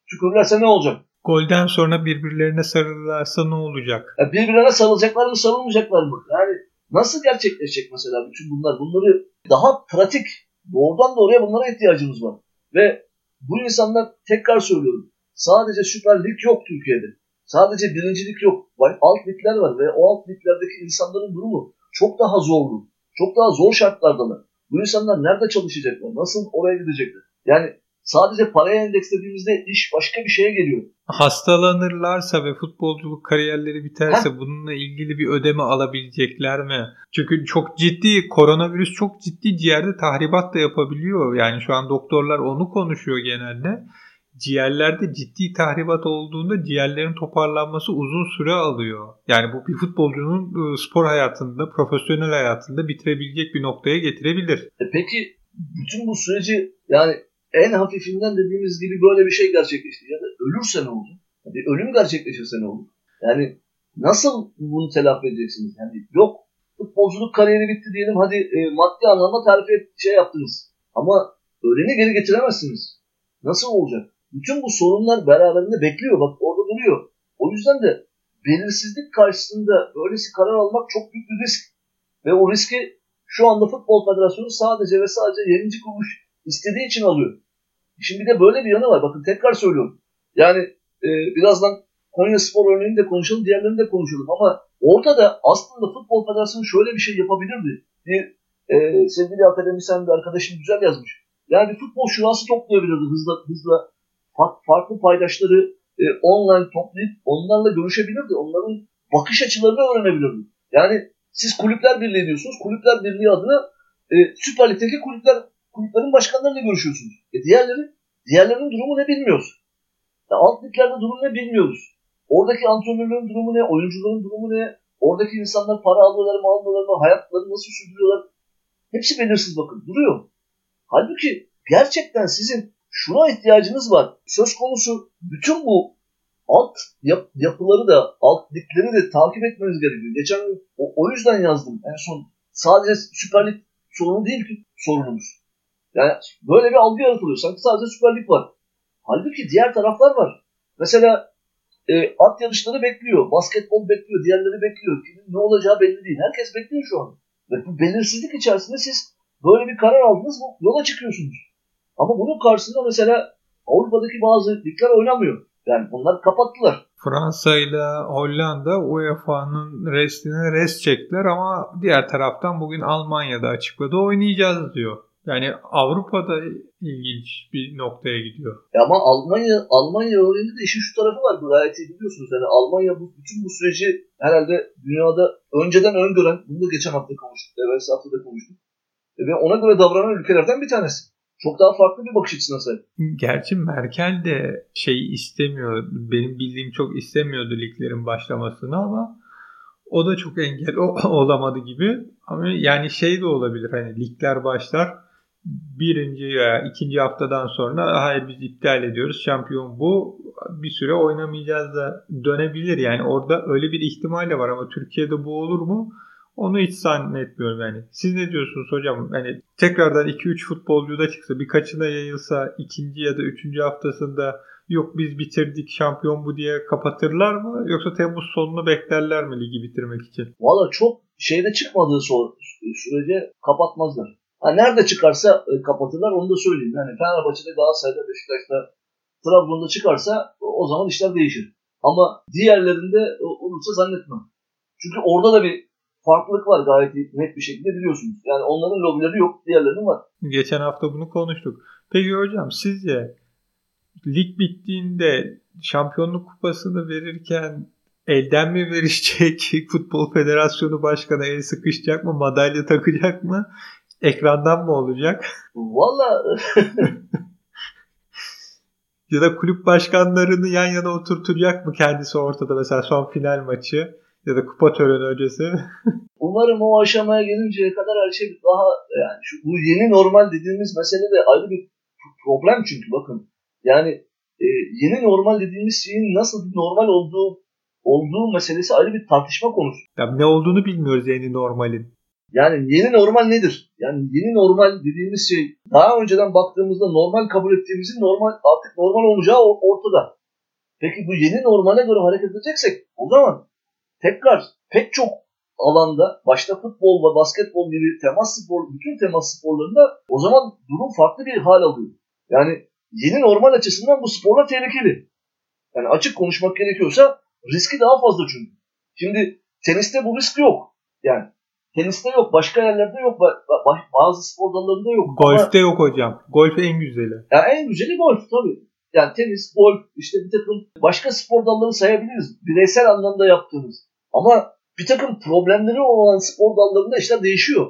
Tükürürlerse ne olacak? Golden sonra birbirlerine sarılırlarsa ne olacak? Ya birbirlerine sarılacaklar mı, sarılmayacaklar mı? Yani nasıl gerçekleşecek mesela bütün bunlar? Bunları daha pratik, doğrudan doğruya bunlara ihtiyacımız var. Ve bu insanlar, tekrar söylüyorum, sadece Süper Lig yok Türkiye'de. Sadece birincilik yok. Alt ligler var ve o alt liglerdeki insanların durumu çok daha zorlu. Çok daha zor şartlardalar. Bu insanlar nerede çalışacaklar? Nasıl oraya gidecekler? Yani sadece paraya endekslediğimizde iş başka bir şeye geliyor. Hastalanırlarsa ve futbolculuk kariyerleri biterse Heh. bununla ilgili bir ödeme alabilecekler mi? Çünkü çok ciddi, koronavirüs çok ciddi ciğerde tahribat da yapabiliyor. Yani şu an doktorlar onu konuşuyor genelde. Ciğerlerde ciddi tahribat olduğunda ciğerlerin toparlanması uzun süre alıyor. Yani bu bir futbolcunun spor hayatında, profesyonel hayatında bitirebilecek bir noktaya getirebilir. E peki bütün bu süreci, yani en hafifinden dediğimiz gibi böyle bir şey gerçekleşti. Ya da ölürse ne olur? Bir ölüm gerçekleşirse ne olur? Yani nasıl bunu telafi edeceksiniz? Yani yok futbolculuk kariyeri bitti diyelim, hadi e, maddi anlamda terfi et, şey yaptınız. Ama öleni geri getiremezsiniz. Nasıl olacak? Bütün bu sorunlar beraberinde bekliyor. Bak orada duruyor. O yüzden de belirsizlik karşısında böylesi karar almak çok büyük bir risk. Ve o riski şu anda Futbol Federasyonu sadece ve sadece yedinci kuruluş istediği için alıyor. Şimdi bir de böyle bir yanı var. Bakın tekrar söylüyorum. Yani e, birazdan Konyaspor örneğini de konuşalım, diğerlerini de konuşalım. Ama ortada aslında Futbol Federasyonu şöyle bir şey yapabilirdi. Bir e, sevgili akademisyen bir arkadaşım güzel yazmış. Yani bir futbol şurası toplayabilirdi hızla hızla. Farklı paydaşları e, online toplayıp onlarla görüşebilirdi. Onların bakış açılarını öğrenebilirdi. Yani siz kulüpler birliği diyorsunuz. Kulüpler birliği adına e, Süper Lig'deki kulüpler, kulüplerin başkanlarıyla görüşüyorsunuz. E diğerleri, diğerlerinin durumu ne bilmiyoruz. Yani alt liglerde durum ne bilmiyoruz. Oradaki antrenörlerin durumu ne, oyuncuların durumu ne, oradaki insanlar para alıyorlar mı, almıyorlar mı, hayatlarını nasıl sürdürüyorlar. Hepsi belirsiz bakın, duruyor. Halbuki gerçekten sizin şuna ihtiyacınız var. Söz konusu bütün bu alt yap- yapıları da, alt ligleri de takip etmeniz gerekiyor. Geçen gün o, o yüzden yazdım en son. Sadece Süper Lig sorunu değil ki sorunumuz. Yani böyle bir algı yaratılıyor. Sanki sadece Süper Lig var. Halbuki diğer taraflar var. Mesela e, at yarışları bekliyor, basketbol bekliyor, diğerleri bekliyor. Kimin ne olacağı belli değil. Herkes bekliyor şu an. Ve bu belirsizlik içerisinde siz böyle bir karar aldınız mı yola çıkıyorsunuz. Ama bunun karşısında mesela Avrupa'daki bazı ligler oynamıyor. Yani bunları kapattılar. Fransa ile Hollanda U E F A'nın restine rest çektiler ama diğer taraftan bugün Almanya'da açıkladı oynayacağız diyor. Yani Avrupa'da ilginç bir noktaya gidiyor. Ya ama Almanya Almanya örneğinde de işin şu tarafı var. Bu gayet iyi biliyorsunuz. Yani Almanya bütün bu süreci herhalde dünyada önceden öngören, bunu da geçen hafta konuştuk, evvelsi hafta da konuştuk. ve ona göre davranan ülkelerden bir tanesi. Çok daha farklı bir bakış açısına sahip. Gerçi Merkel de şey istemiyor, benim bildiğim çok istemiyordu liglerin başlamasını ama o da çok engel olamadı gibi. Ama yani şey de olabilir, hani ligler başlar, birinci ya ikinci haftadan sonra hayır biz iptal ediyoruz, şampiyon bu, bir süre oynamayacağız da dönebilir. Yani orada öyle bir ihtimal de var ama Türkiye'de bu olur mu? Onu hiç zannetmiyorum yani. Siz ne diyorsunuz hocam? Hani tekrardan iki üç futbolcu da çıksa, birkaçına yayılsa, ikinci ya da üçüncü haftasında yok biz bitirdik şampiyon bu diye kapatırlar mı? Yoksa Temmuz sonunu beklerler mi ligi bitirmek için? Valla çok şeyde çıkmadığı sürece kapatmazlar. Ha, nerede çıkarsa kapatırlar, onu da söyleyeyim. Yani Fenerbahçe'de, Galatasaray'da, Beşiktaş'ta, Trabzon'da çıkarsa o zaman işler değişir. Ama diğerlerinde olursa zannetmem. Çünkü orada da bir farklılık var gayet net bir şekilde, biliyorsunuz. Yani onların lobileri yok, diğerlerinin var. Geçen hafta bunu konuştuk. Peki hocam sizce lig bittiğinde şampiyonluk kupasını verirken elden mi verişecek? Futbol Federasyonu Başkanı el sıkışacak mı? Madalya takacak mı? Ekrandan mı olacak? Valla... ya da kulüp başkanlarını yan yana oturtacak mı kendisi ortada, mesela son final maçı ya da kupa töreni öncesi? Umarım o aşamaya gelinceye kadar her şey daha, yani şu bu yeni normal dediğimiz mesele de ayrı bir problem çünkü bakın. Yani e, yeni normal dediğimiz şeyin nasıl bir normal olduğu olduğu meselesi ayrı bir tartışma konusu. Ya ne olduğunu bilmiyoruz yeni normalin. Yani yeni normal nedir? Yani yeni normal dediğimiz şey daha önceden baktığımızda normal kabul ettiğimizin normal artık normal olacağı ortada. Peki bu yeni normale göre hareket edeceksek o zaman tekrar pek çok alanda, başta futbol ve basketbol gibi temas spor, bütün temas sporlarında o zaman durum farklı bir hal alıyor. Yani yeni normal açısından bu sporlar tehlikeli. Yani açık konuşmak gerekiyorsa riski daha fazla çünkü. Şimdi teniste bu risk yok. Yani teniste yok, başka yerlerde yok, bazı spor dallarında yok. Golf'te ama... yok hocam. Golf en güzeli. Ya en güzeli golf tabii. Yani tenis, golf, işte bir takım başka spor dallarını sayabiliriz. Bireysel anlamda yaptığımız. Ama bir takım problemleri olan spor dallarında işler değişiyor.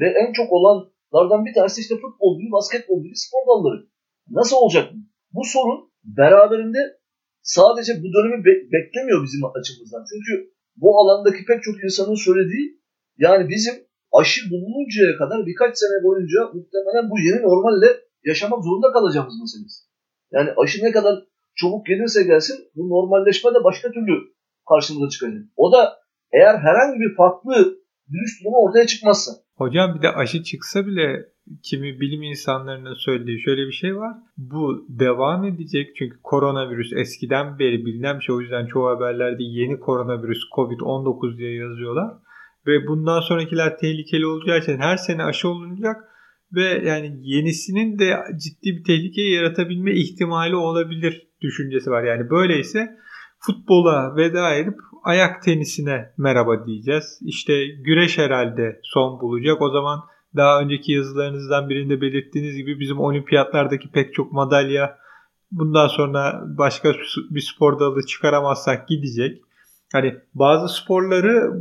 Ve en çok olanlardan bir tanesi işte futbol gibi, basketbol gibi spor dalları. Nasıl olacak bu? Bu sorun beraberinde sadece bu dönemi be- beklemiyor bizim açımızdan. Çünkü bu alandaki pek çok insanın söylediği, yani bizim aşı bulununcaya kadar birkaç sene boyunca muhtemelen bu yeni normalle yaşamak zorunda kalacağımız meselesi. Yani aşı ne kadar çabuk gelirse gelsin bu normalleşme de başka türlü karşımıza çıkacak. O da eğer herhangi bir farklı virüs durumu ortaya çıkmazsa. Hocam bir de aşı çıksa bile kimi bilim insanlarının söylediği şöyle bir şey var. Bu devam edecek çünkü koronavirüs eskiden beri bilinen bir şey. O yüzden çoğu haberlerde yeni koronavirüs covid on dokuz diye yazıyorlar. Ve bundan sonrakiler tehlikeli olacağı için her sene aşı olunacak. Ve yani yenisinin de ciddi bir tehlike yaratabilme ihtimali olabilir düşüncesi var. Yani böyleyse futbola veda edip ayak tenisine merhaba diyeceğiz. İşte güreş herhalde son bulacak. O zaman daha önceki yazılarınızdan birinde belirttiğiniz gibi bizim olimpiyatlardaki pek çok madalya bundan sonra başka bir spor dalı çıkaramazsak gidecek. Hani bazı sporları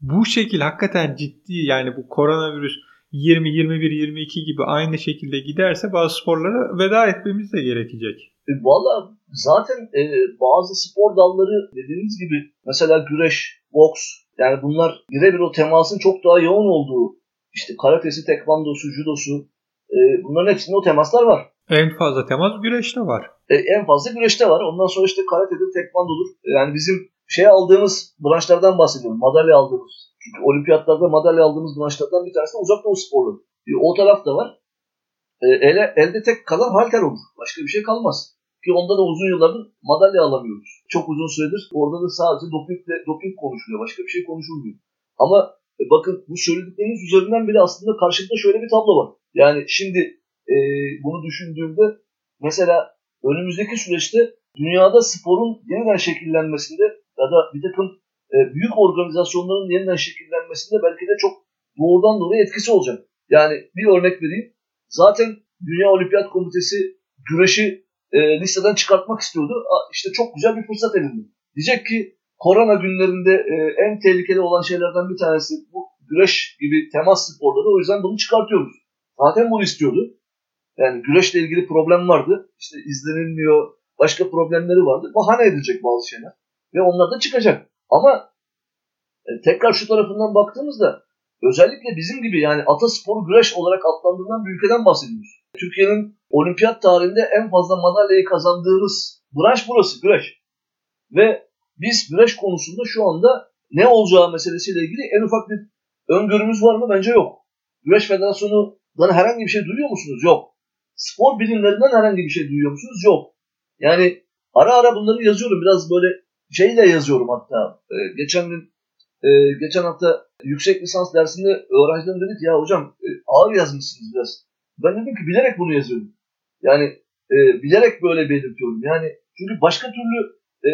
bu şekil hakikaten ciddi, yani bu koronavirüs yirmi, yirmi bir, yirmi iki gibi aynı şekilde giderse bazı sporlara veda etmemiz de gerekecek. E, Valla zaten e, bazı spor dalları dediğiniz gibi mesela güreş, boks, yani bunlar birebir o temasın çok daha yoğun olduğu, işte karatesi, tekvandosu, judosu, e, bunların hepsinde o temaslar var. En fazla temas güreşte var. E, en fazla güreşte var. Ondan sonra işte karatedir, tekvandodur. Yani bizim şey aldığımız branşlardan bahsediyorum, madalya aldığımız. Çünkü olimpiyatlarda madalya aldığımız branşlardan bir tanesi de uzak doğu sporları. O taraf da var. E, ele, elde tek kalan halter olur. Başka bir şey kalmaz. Ki onda da uzun yıllardır madalya alamıyoruz. Çok uzun süredir orada da sadece dopingle, doping konuşuluyor. Başka bir şey konuşulmuyor. Ama e, bakın bu söyledikleriniz üzerinden bile aslında karşılıklı şöyle bir tablo var. Yani şimdi e, bunu düşündüğümde mesela önümüzdeki süreçte dünyada sporun yeniden şekillenmesinde ya da bir takım büyük organizasyonların yeniden şekillenmesinde belki de çok doğrudan doğruya etkisi olacak. Yani bir örnek vereyim. Zaten Dünya Olimpiyat Komitesi güreşi e, listeden çıkartmak istiyordu. İşte çok güzel bir fırsat edindi. Diyecek ki korona günlerinde e, en tehlikeli olan şeylerden bir tanesi bu güreş gibi temas sporları, o yüzden bunu çıkartıyoruz. Zaten bunu istiyordu. Yani güreşle ilgili problem vardı. İşte izlenilmiyor, başka problemleri vardı. Bahane edilecek bazı şeyler. Ve onlar da çıkacak. Ama e, tekrar şu tarafından baktığımızda özellikle bizim gibi yani atasporu güreş olarak adlandırılan bir ülkeden bahsediyoruz. Türkiye'nin olimpiyat tarihinde en fazla madalyayı kazandığımız branş burası, güreş. Ve biz güreş konusunda şu anda ne olacağı meselesiyle ilgili en ufak bir öngörümüz var mı? Bence yok. Güreş Federasyonu'dan herhangi bir şey duyuyor musunuz? Yok. Spor bilimlerinden herhangi bir şey duyuyor musunuz? Yok. Yani ara ara bunları yazıyorum. Biraz böyle şeyle yazıyorum hatta. Ee, geçen gün, e, geçen hafta yüksek lisans dersinde öğrencilerim dedi ki ya hocam e, ağır yazmışsınız biraz. Ben dedim ki bilerek bunu yazıyorum. Yani e, bilerek böyle belirtiyorum. Yani çünkü başka türlü e,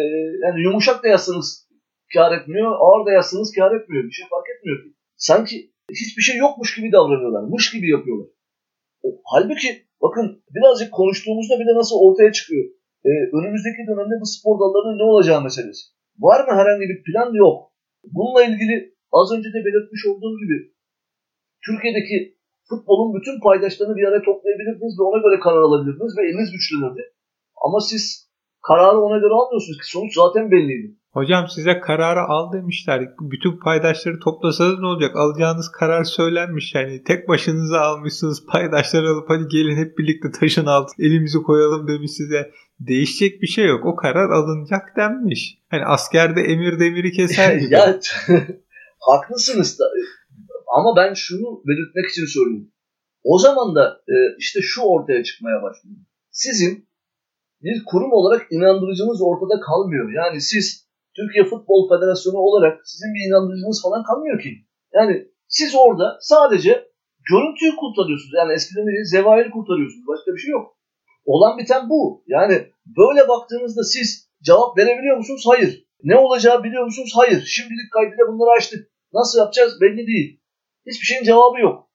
yani yumuşak da yazsanız kâr etmiyor, ağır da yazsanız kâr etmiyor. Bir şey fark etmiyor ki. Sanki hiçbir şey yokmuş gibi davranıyorlar. Mış gibi yapıyorlar. O, halbuki bakın birazcık konuştuğumuzda bile nasıl ortaya çıkıyor. Ee, önümüzdeki dönemde bu spor dallarının ne olacağı meselesi. Var mı herhangi bir plan? Yok. Bununla ilgili az önce de belirtmiş olduğum gibi Türkiye'deki futbolun bütün paydaşlarını bir araya toplayabilirdiniz ve ona göre karar alabilirdiniz ve eliniz güçlenirdi. Ama siz kararı ona göre almıyorsunuz ki sonuç zaten belliydi. Hocam size kararı al demişler. Bütün paydaşları toplasanız ne olacak? Alacağınız karar söylenmiş. Yani tek başınıza almışsınız. Paydaşları alıp hadi gelin hep birlikte taşın altına elimizi koyalım demiş size. Değişecek bir şey yok. O karar alınacak denmiş. Hani askerde emir demiri keser gibi. Ya, haklısınız da. Ama ben şunu belirtmek için söylüyorum. O zaman da işte şu ortaya çıkmaya başlıyor. Sizin bir kurum olarak inandırıcınız ortada kalmıyor. Yani siz Türkiye Futbol Federasyonu olarak sizin bir inandırıcınız falan kalmıyor ki. Yani siz orada sadece görüntüyü kurtarıyorsunuz. Yani eskiden de zevahir kurtarıyorsunuz. Başka bir şey yok. Olan biten bu. Yani böyle baktığınızda siz cevap verebiliyor musunuz? Hayır. Ne olacağı biliyor musunuz? Hayır. Şimdilik kaydıyla bunları açtık. Nasıl yapacağız? Belli değil. Hiçbir şeyin cevabı yok.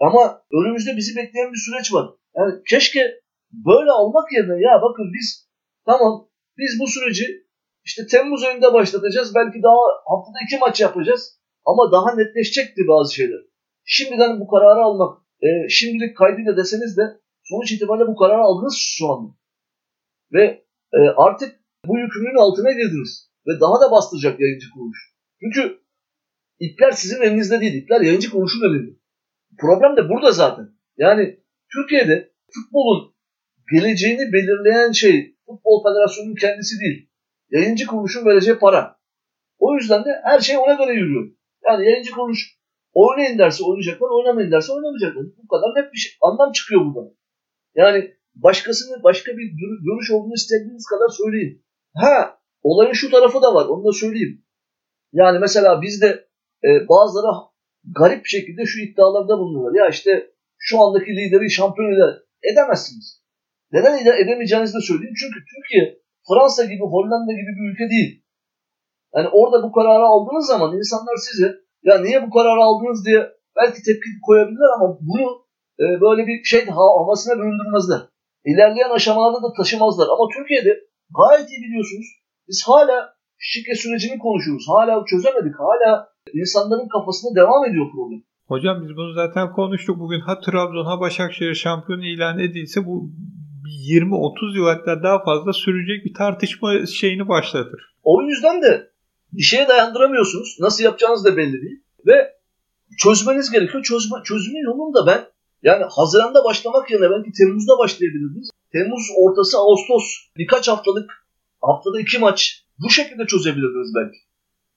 Ama önümüzde bizi bekleyen bir süreç var. Yani keşke böyle olmak yerine ya bakın biz tamam biz bu süreci İşte Temmuz ayında başlatacağız. Belki daha haftada iki maç yapacağız. Ama daha netleşecekti bazı şeyler. Şimdiden bu kararı almak, e, şimdilik kaydıyla deseniz de sonuç itibariyle bu kararı aldınız şu an. Ve e, artık bu yükümlülüğün altına girdiniz. Ve daha da bastıracak yayıncı kuruluş. Çünkü ipler sizin elinizde değil. İpler yayıncı kuruluşun elinde. Problem de burada zaten. Yani Türkiye'de futbolun geleceğini belirleyen şey Futbol Federasyonu'nun kendisi değil. Yayıncı kuruluşun vereceği para. O yüzden de her şey ona göre yürüyor. Yani yayıncı kuruluş oynayın derse oynayacaklar, oynamayın derse oynamayacaklar. Bu kadar net bir şey, anlam çıkıyor buradan. Yani başkasını, başka bir görüş olduğunu istediğiniz kadar söyleyin. Ha, olayın şu tarafı da var, onu da söyleyeyim. Yani mesela bizde e, bazıları garip bir şekilde şu iddialarda bulunuyorlar. Ya işte şu andaki lideri şampiyon eder. Edemezsiniz. Neden edemeyeceğinizi de söyleyeyim. Çünkü Türkiye Fransa gibi, Hollanda gibi bir ülke değil. Yani orada bu kararı aldığınız zaman insanlar size ya niye bu kararı aldınız diye belki tepki koyabilirler ama bunu e, böyle bir şey havasına büründürmezler. İlerleyen aşamalarda da taşımazlar. Ama Türkiye'de gayet iyi biliyorsunuz. Biz hala şike sürecini konuşuyoruz. Hala çözemedik. Hala insanların kafasında devam ediyor problem. Hocam biz bunu zaten konuştuk bugün. Ha Trabzon, ha Başakşehir şampiyon ilan edilse bu yirmi otuz yıl hatta daha fazla sürecek bir tartışma şeyini başlatır. O yüzden de bir şeye dayandıramıyorsunuz. Nasıl yapacağınız da belli değil. Ve çözmeniz gerekiyor. Çözme, çözümün yolunda ben yani Haziran'da başlamak yerine belki Temmuz'da başlayabilirdiniz. Temmuz ortası Ağustos birkaç haftalık haftada iki maç bu şekilde çözebilirdiniz belki.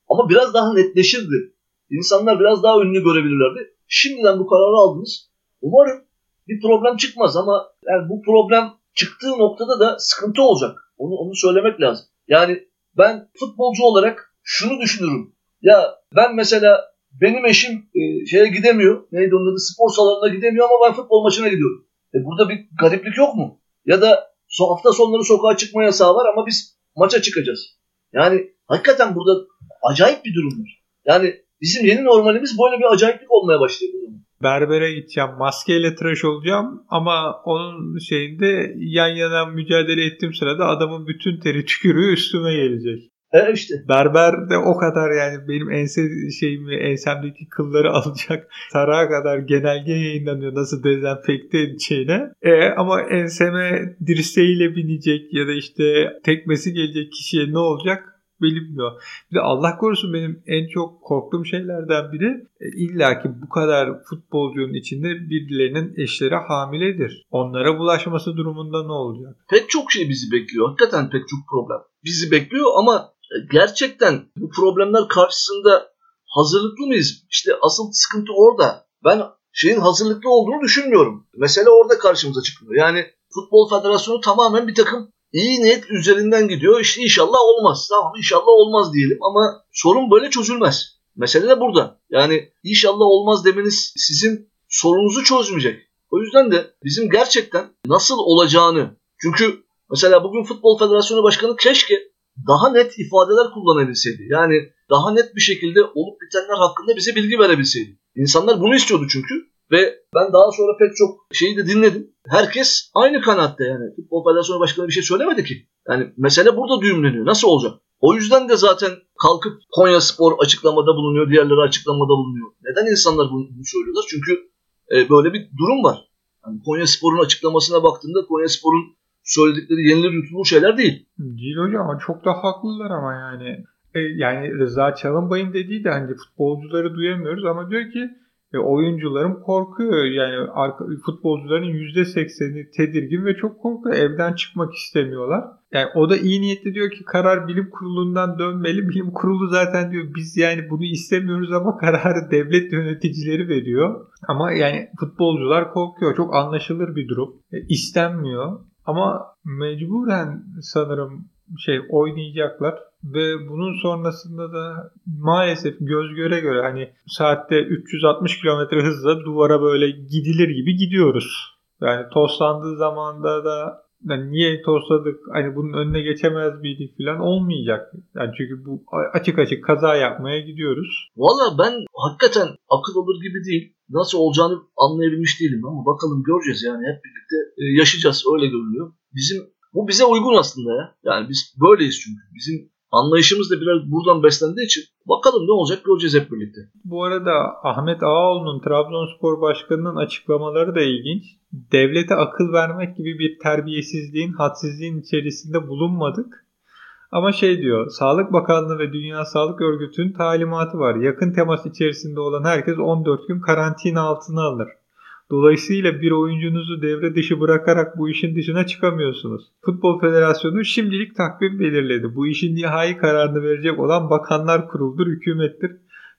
Ama biraz daha netleşirdi. İnsanlar biraz daha önünü görebilirlerdi. Şimdiden bu kararı aldınız. Umarım bir problem çıkmaz ama yani bu problem çıktığı noktada da sıkıntı olacak. Onu onu söylemek lazım. Yani ben futbolcu olarak şunu düşünürüm. Ya ben mesela benim eşim e, şeye gidemiyor. Neydi onun adı? Spor salonuna gidemiyor ama ben futbol maçına gidiyorum. E burada bir gariplik yok mu? Ya da hafta sonları sokağa çıkma yasağı var ama biz maça çıkacağız. Yani hakikaten burada acayip bir durum var. Yani bizim yeni normalimiz böyle bir acayiplik olmaya başlıyor. Berbere gideceğim, maskeyle tıraş olacağım ama onun şeyinde yan yana mücadele ettiğim sırada adamın bütün teri tükürüğü üstüme gelecek. E işte. Berber de o kadar yani benim ense şeyimi, ensemdeki kılları alacak tarağa kadar genelge yayınlanıyor nasıl dezenfekte edeceğine. E, ama enseme dirseğiyle binecek ya da işte tekmesi gelecek kişiye ne olacak? Bilinmiyor. Bir de Allah korusun benim en çok korktuğum şeylerden biri e, illaki bu kadar futbolcunun içinde birilerinin eşleri hamiledir. Onlara bulaşması durumunda ne olacak? Pek çok şey bizi bekliyor. Hakikaten pek çok problem bizi bekliyor ama gerçekten bu problemler karşısında hazırlıklı mıyız? İşte asıl sıkıntı orada. Ben şeyin hazırlıklı olduğunu düşünmüyorum. Mesele orada karşımıza çıkıyor. Yani Futbol Federasyonu tamamen bir takım İyi niyet üzerinden gidiyor. İşte inşallah olmaz. Tamam inşallah olmaz diyelim ama sorun böyle çözülmez. Mesele de burada. Yani inşallah olmaz demeniz sizin sorununuzu çözmeyecek. O yüzden de bizim gerçekten nasıl olacağını. Çünkü mesela bugün Futbol Federasyonu Başkanı keşke daha net ifadeler kullanabilseydi. Yani daha net bir şekilde olup bitenler hakkında bize bilgi verebilseydi. İnsanlar bunu istiyordu çünkü. Ve ben daha sonra pek çok şeyi de dinledim. Herkes aynı kanatta yani. Futbol Federasyonu Başkanı bir şey söylemedi ki. Yani mesele burada düğümleniyor. Nasıl olacak? O yüzden de zaten kalkıp Konyaspor açıklamada bulunuyor. Diğerleri açıklamada bulunuyor. Neden insanlar bunu, bunu söylüyorlar? Çünkü e, böyle bir durum var. Yani Konyaspor'un açıklamasına baktığında Konyaspor'un söyledikleri yenilir yutulur şeyler değil. Değil hocam. Çok da haklılar ama yani. E, yani Rıza Çalınbay'ın dediği de hani futbolcuları duyamıyoruz ama diyor ki E, oyuncularım korkuyor yani arka, futbolcuların yüzde sekseni tedirgin ve çok korkuyor, evden çıkmak istemiyorlar. Yani o da iyi niyetli diyor ki karar bilim kurulundan dönmeli. Bilim kurulu zaten diyor biz yani bunu istemiyoruz ama kararı devlet yöneticileri veriyor. Ama yani futbolcular korkuyor, çok anlaşılır bir durum, e, istenmiyor ama mecburen sanırım şey oynayacaklar. Ve bunun sonrasında da maalesef göz göre göre hani saatte üç yüz altmış kilometre hızla duvara böyle gidilir gibi gidiyoruz. Yani toslandığı zamanda da yani niye tosladık, hani bunun önüne geçemez miydik falan olmayacak. Yani çünkü bu açık açık kaza yapmaya gidiyoruz. Valla ben hakikaten akıl olur gibi değil. Nasıl olacağını anlayabilmiş değilim ama bakalım göreceğiz yani hep birlikte yaşayacağız öyle görünüyor. Bizim bu bize uygun aslında ya. Yani biz böyleyiz çünkü. Bizim anlayışımız da biraz buradan beslendiği için bakalım ne olacak göreceğiz hep birlikte. Bu arada Ahmet Ağaoğlu'nun Trabzonspor Başkanı'nın açıklamaları da ilginç. Devlete akıl vermek gibi bir terbiyesizliğin, hadsizliğin içerisinde bulunmadık. Ama şey diyor, Sağlık Bakanlığı ve Dünya Sağlık Örgütü'nün talimatı var. Yakın temas içerisinde olan herkes on dört gün karantina altına alınır. Dolayısıyla bir oyuncunuzu devre dışı bırakarak bu işin dışına çıkamıyorsunuz. Futbol Federasyonu şimdilik takvim belirledi. Bu işin nihai kararını verecek olan Bakanlar Kurulu'dur, hükümettir.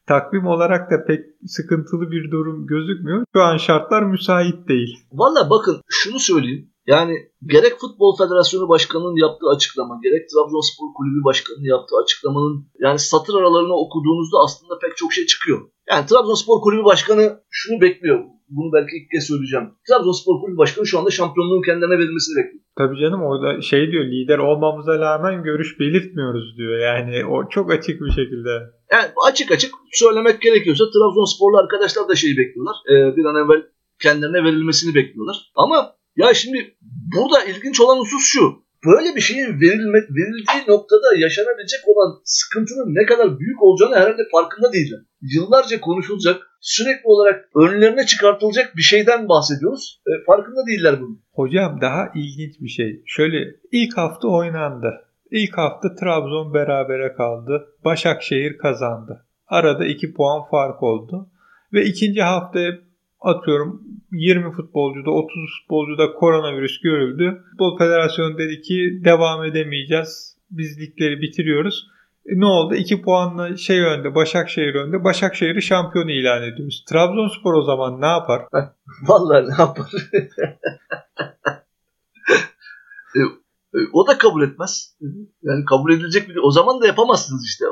Takvim olarak da pek sıkıntılı bir durum gözükmüyor. Şu an şartlar müsait değil. Valla bakın şunu söyleyeyim. Yani gerek Futbol Federasyonu Başkanı'nın yaptığı açıklama, gerek Trabzonspor Kulübü Başkanı'nın yaptığı açıklamanın yani satır aralarını okuduğunuzda aslında pek çok şey çıkıyor. Yani Trabzonspor Kulübü Başkanı şunu bekliyor. Bunu belki ilk kez söyleyeceğim. Trabzonspor Kulübü Başkanı şu anda şampiyonluğun kendilerine verilmesini bekliyor. Tabii canım orada şey diyor, lider olmamıza rağmen görüş belirtmiyoruz diyor. Yani o çok açık bir şekilde. Yani açık açık söylemek gerekiyorsa Trabzonsporlu arkadaşlar da şeyi bekliyorlar. Ee, bir an evvel kendilerine verilmesini bekliyorlar. Ama ya şimdi burada ilginç olan husus şu. Böyle bir şeyin verilme, verildiği noktada yaşanabilecek olan sıkıntının ne kadar büyük olacağını herhalde farkında değiller. Yıllarca konuşulacak, sürekli olarak önlerine çıkartılacak bir şeyden bahsediyoruz. E, farkında değiller bunun. Hocam daha ilginç bir şey. Şöyle ilk hafta oynandı. İlk hafta Trabzon berabere kaldı. Başakşehir kazandı. Arada iki puan fark oldu. Ve ikinci haftaya atıyorum yirmi futbolcuda otuz futbolcuda koronavirüs görüldü. Futbol Federasyonu dedi ki devam edemeyeceğiz. Biz ligleri bitiriyoruz. E, ne oldu? iki puanla şey önde, Başakşehir önde. Başakşehir'i şampiyon ilan ediyoruz. Trabzonspor o zaman ne yapar? Vallahi ne yapar? e, e, o da kabul etmez. Yani kabul edilecek bir o zaman da yapamazsınız işte.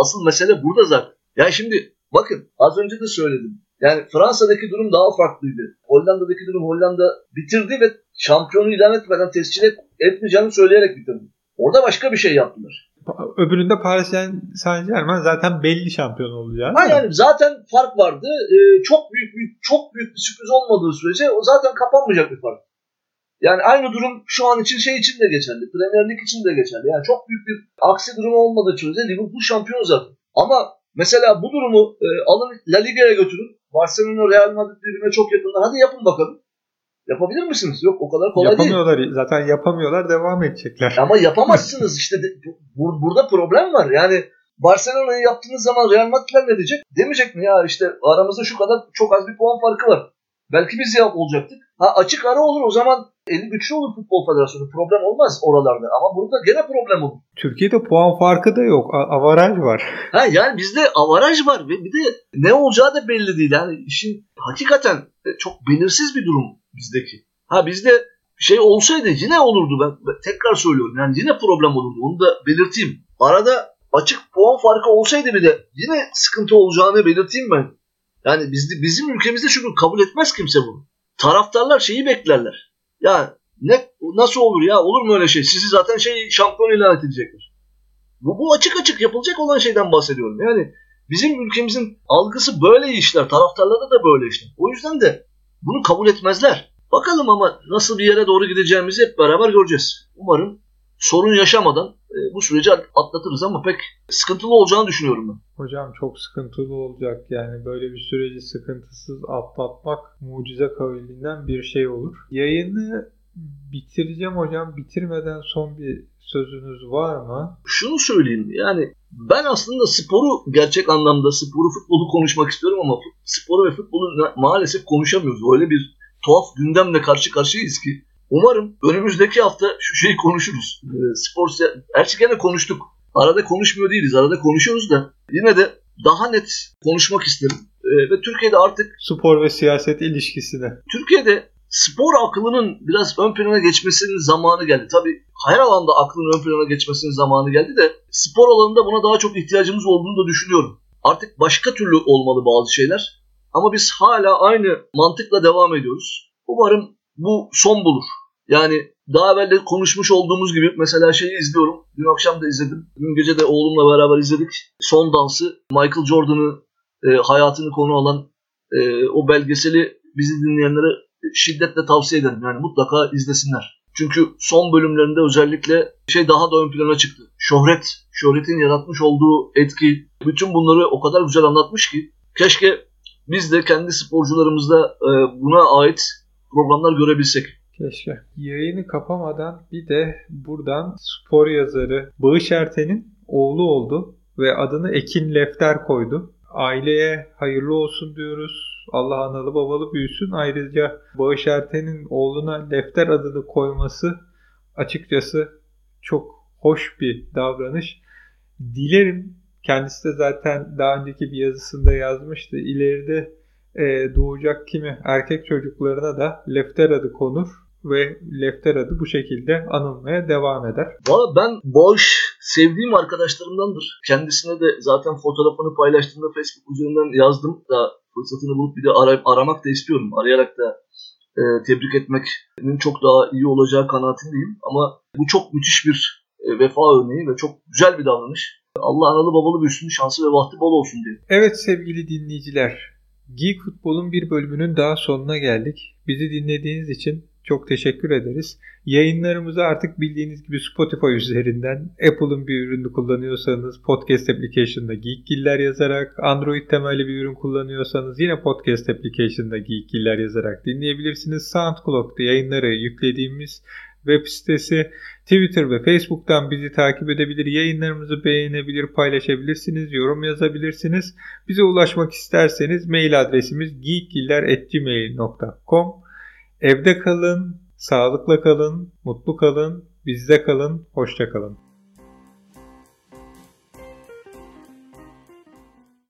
Asıl mesele burada zaten. Ya yani şimdi bakın az önce de söyledim. Yani Fransa'daki durum daha farklıydı. Hollanda'daki durum Hollanda bitirdi ve şampiyonu ilan etmeden tescil etmeyeceğini söyleyerek bitirdi. Orada başka bir şey yaptılar. Öbüründe Paris Saint-Germain zaten belli şampiyon olacağını. Hayır yani zaten fark vardı. Ee, çok büyük bir çok büyük bir sürpriz olmadığı sürece o zaten kapanmayacak bir fark. Yani aynı durum şu an için şey için de geçerli. Premier Lig için de geçerli. Yani çok büyük bir aksi durum olmadığı sürece Liverpool şampiyon zaten. Ama mesela bu durumu e, alın La Liga'ya götürün. Barcelona, Real Madrid birbirine çok yakında. Hadi yapın bakalım. Yapabilir misiniz? Yok, o kadar kolay yapamıyorlar, değil. Yapamıyorlar. Zaten yapamıyorlar. Devam edecekler. Ama yapamazsınız işte. Bur- burada problem var. Yani Barcelona'yı yaptığınız zaman Real Madrid'ler ne diyecek? Demeyecek mi ya işte aramızda şu kadar çok az bir puan farkı var. Belki biz yap olacaktık. Ha, açık ara olur o zaman, eli güçlü olur Futbol Federasyonu. Problem olmaz oralarda ama burada gene problem olur. Türkiye'de puan farkı da yok. A- avaraj var. Ha, yani bizde avaraj var ve bir de ne olacağı da belli değil. Yani işin hakikaten çok belirsiz bir durum bizdeki. Ha, bizde şey olsaydı yine olurdu. Ben, ben tekrar söylüyorum. Yani yine problem olurdu. Onu da belirteyim. Arada açık puan farkı olsaydı bir de yine sıkıntı olacağını belirteyim ben. Yani bizde, bizim ülkemizde çünkü kabul etmez kimse bunu. Taraftarlar şeyi beklerler. Ya ne, nasıl olur ya? Olur mu öyle şey? Sizi zaten şey şampiyon ilan edilecekler. Bu, bu açık açık yapılacak olan şeyden bahsediyorum. Yani bizim ülkemizin algısı böyle işler. Taraftarlarda da böyle işler. O yüzden de bunu kabul etmezler. Bakalım ama nasıl bir yere doğru gideceğimizi hep beraber göreceğiz. Umarım sorun yaşamadan bu süreci atlatırız ama pek sıkıntılı olacağını düşünüyorum ben. Hocam çok sıkıntılı olacak yani, böyle bir süreci sıkıntısız atlatmak mucize kavlinden bir şey olur. Yayını bitireceğim hocam, bitirmeden son bir sözünüz var mı? Şunu söyleyeyim, yani ben aslında sporu gerçek anlamda sporu futbolu konuşmak istiyorum ama sporu ve futbolu maalesef konuşamıyoruz. Öyle bir tuhaf gündemle karşı karşıyayız ki. Umarım önümüzdeki hafta şu şeyi konuşuruz. E, spor, gerçi gene konuştuk. Arada konuşmuyor değiliz. Arada konuşuyoruz da yine de daha net konuşmak isterim. E, ve Türkiye'de artık spor ve siyaset ilişkisine. Türkiye'de spor aklının biraz ön plana geçmesinin zamanı geldi. Tabii her alanda aklın ön plana geçmesinin zamanı geldi de spor alanında buna daha çok ihtiyacımız olduğunu da düşünüyorum. Artık başka türlü olmalı bazı şeyler. Ama biz hala aynı mantıkla devam ediyoruz. Umarım bu son bulur. Yani daha evvel de konuşmuş olduğumuz gibi mesela şeyi izliyorum. Dün akşam da izledim. Dün gece de oğlumla beraber izledik. Son dansı, Michael Jordan'ın e, hayatını konu alan e, o belgeseli bizi dinleyenlere şiddetle tavsiye ederim. Yani mutlaka izlesinler. Çünkü son bölümlerinde özellikle şey daha da ön plana çıktı. Şöhret, şöhretin yaratmış olduğu etki. Bütün bunları o kadar güzel anlatmış ki. Keşke biz de kendi sporcularımızda e, buna ait programlar görebilsek. Keşke. Yayını kapamadan bir de buradan spor yazarı Bağış Erten'in oğlu oldu ve adını Ekin Lefter koydu. Aileye hayırlı olsun diyoruz. Allah analı babalı büyüsün. Ayrıca Bağış Erten'in oğluna Lefter adını koyması açıkçası çok hoş bir davranış. Dilerim, kendisi de zaten daha önceki bir yazısında yazmıştı. İleride e, doğacak kimi erkek çocuklarına da Lefter adı konur ve Lefter adı bu şekilde anılmaya devam eder. Valla ben Bağış sevdiğim arkadaşlarımdandır. Kendisine de zaten fotoğrafını paylaştığımda Facebook üzerinden yazdım da fırsatını bulup bir de arayıp, aramak da istiyorum. Arayarak da e, tebrik etmenin çok daha iyi olacağı kanaatindeyim. Ama bu çok müthiş bir e, vefa örneği ve çok güzel bir davranış. Allah analı babalı büyüsün, şansı ve bahtı bol olsun diye. Evet sevgili dinleyiciler, Geek Futbol'un bir bölümünün daha sonuna geldik. Bizi dinlediğiniz için çok teşekkür ederiz. Yayınlarımızı artık bildiğiniz gibi Spotify üzerinden, Apple'ın bir ürünü kullanıyorsanız Podcast Application'da Geekgiller yazarak, Android temelli bir ürün kullanıyorsanız yine Podcast Application'da Geekgiller yazarak dinleyebilirsiniz. SoundCloud'da yayınları yüklediğimiz web sitesi, Twitter ve Facebook'tan bizi takip edebilir, yayınlarımızı beğenebilir, paylaşabilirsiniz, yorum yazabilirsiniz. Bize ulaşmak isterseniz mail adresimiz geekgiller at gmail nokta com. Evde kalın, sağlıkla kalın, mutlu kalın, bizde kalın, hoşça kalın.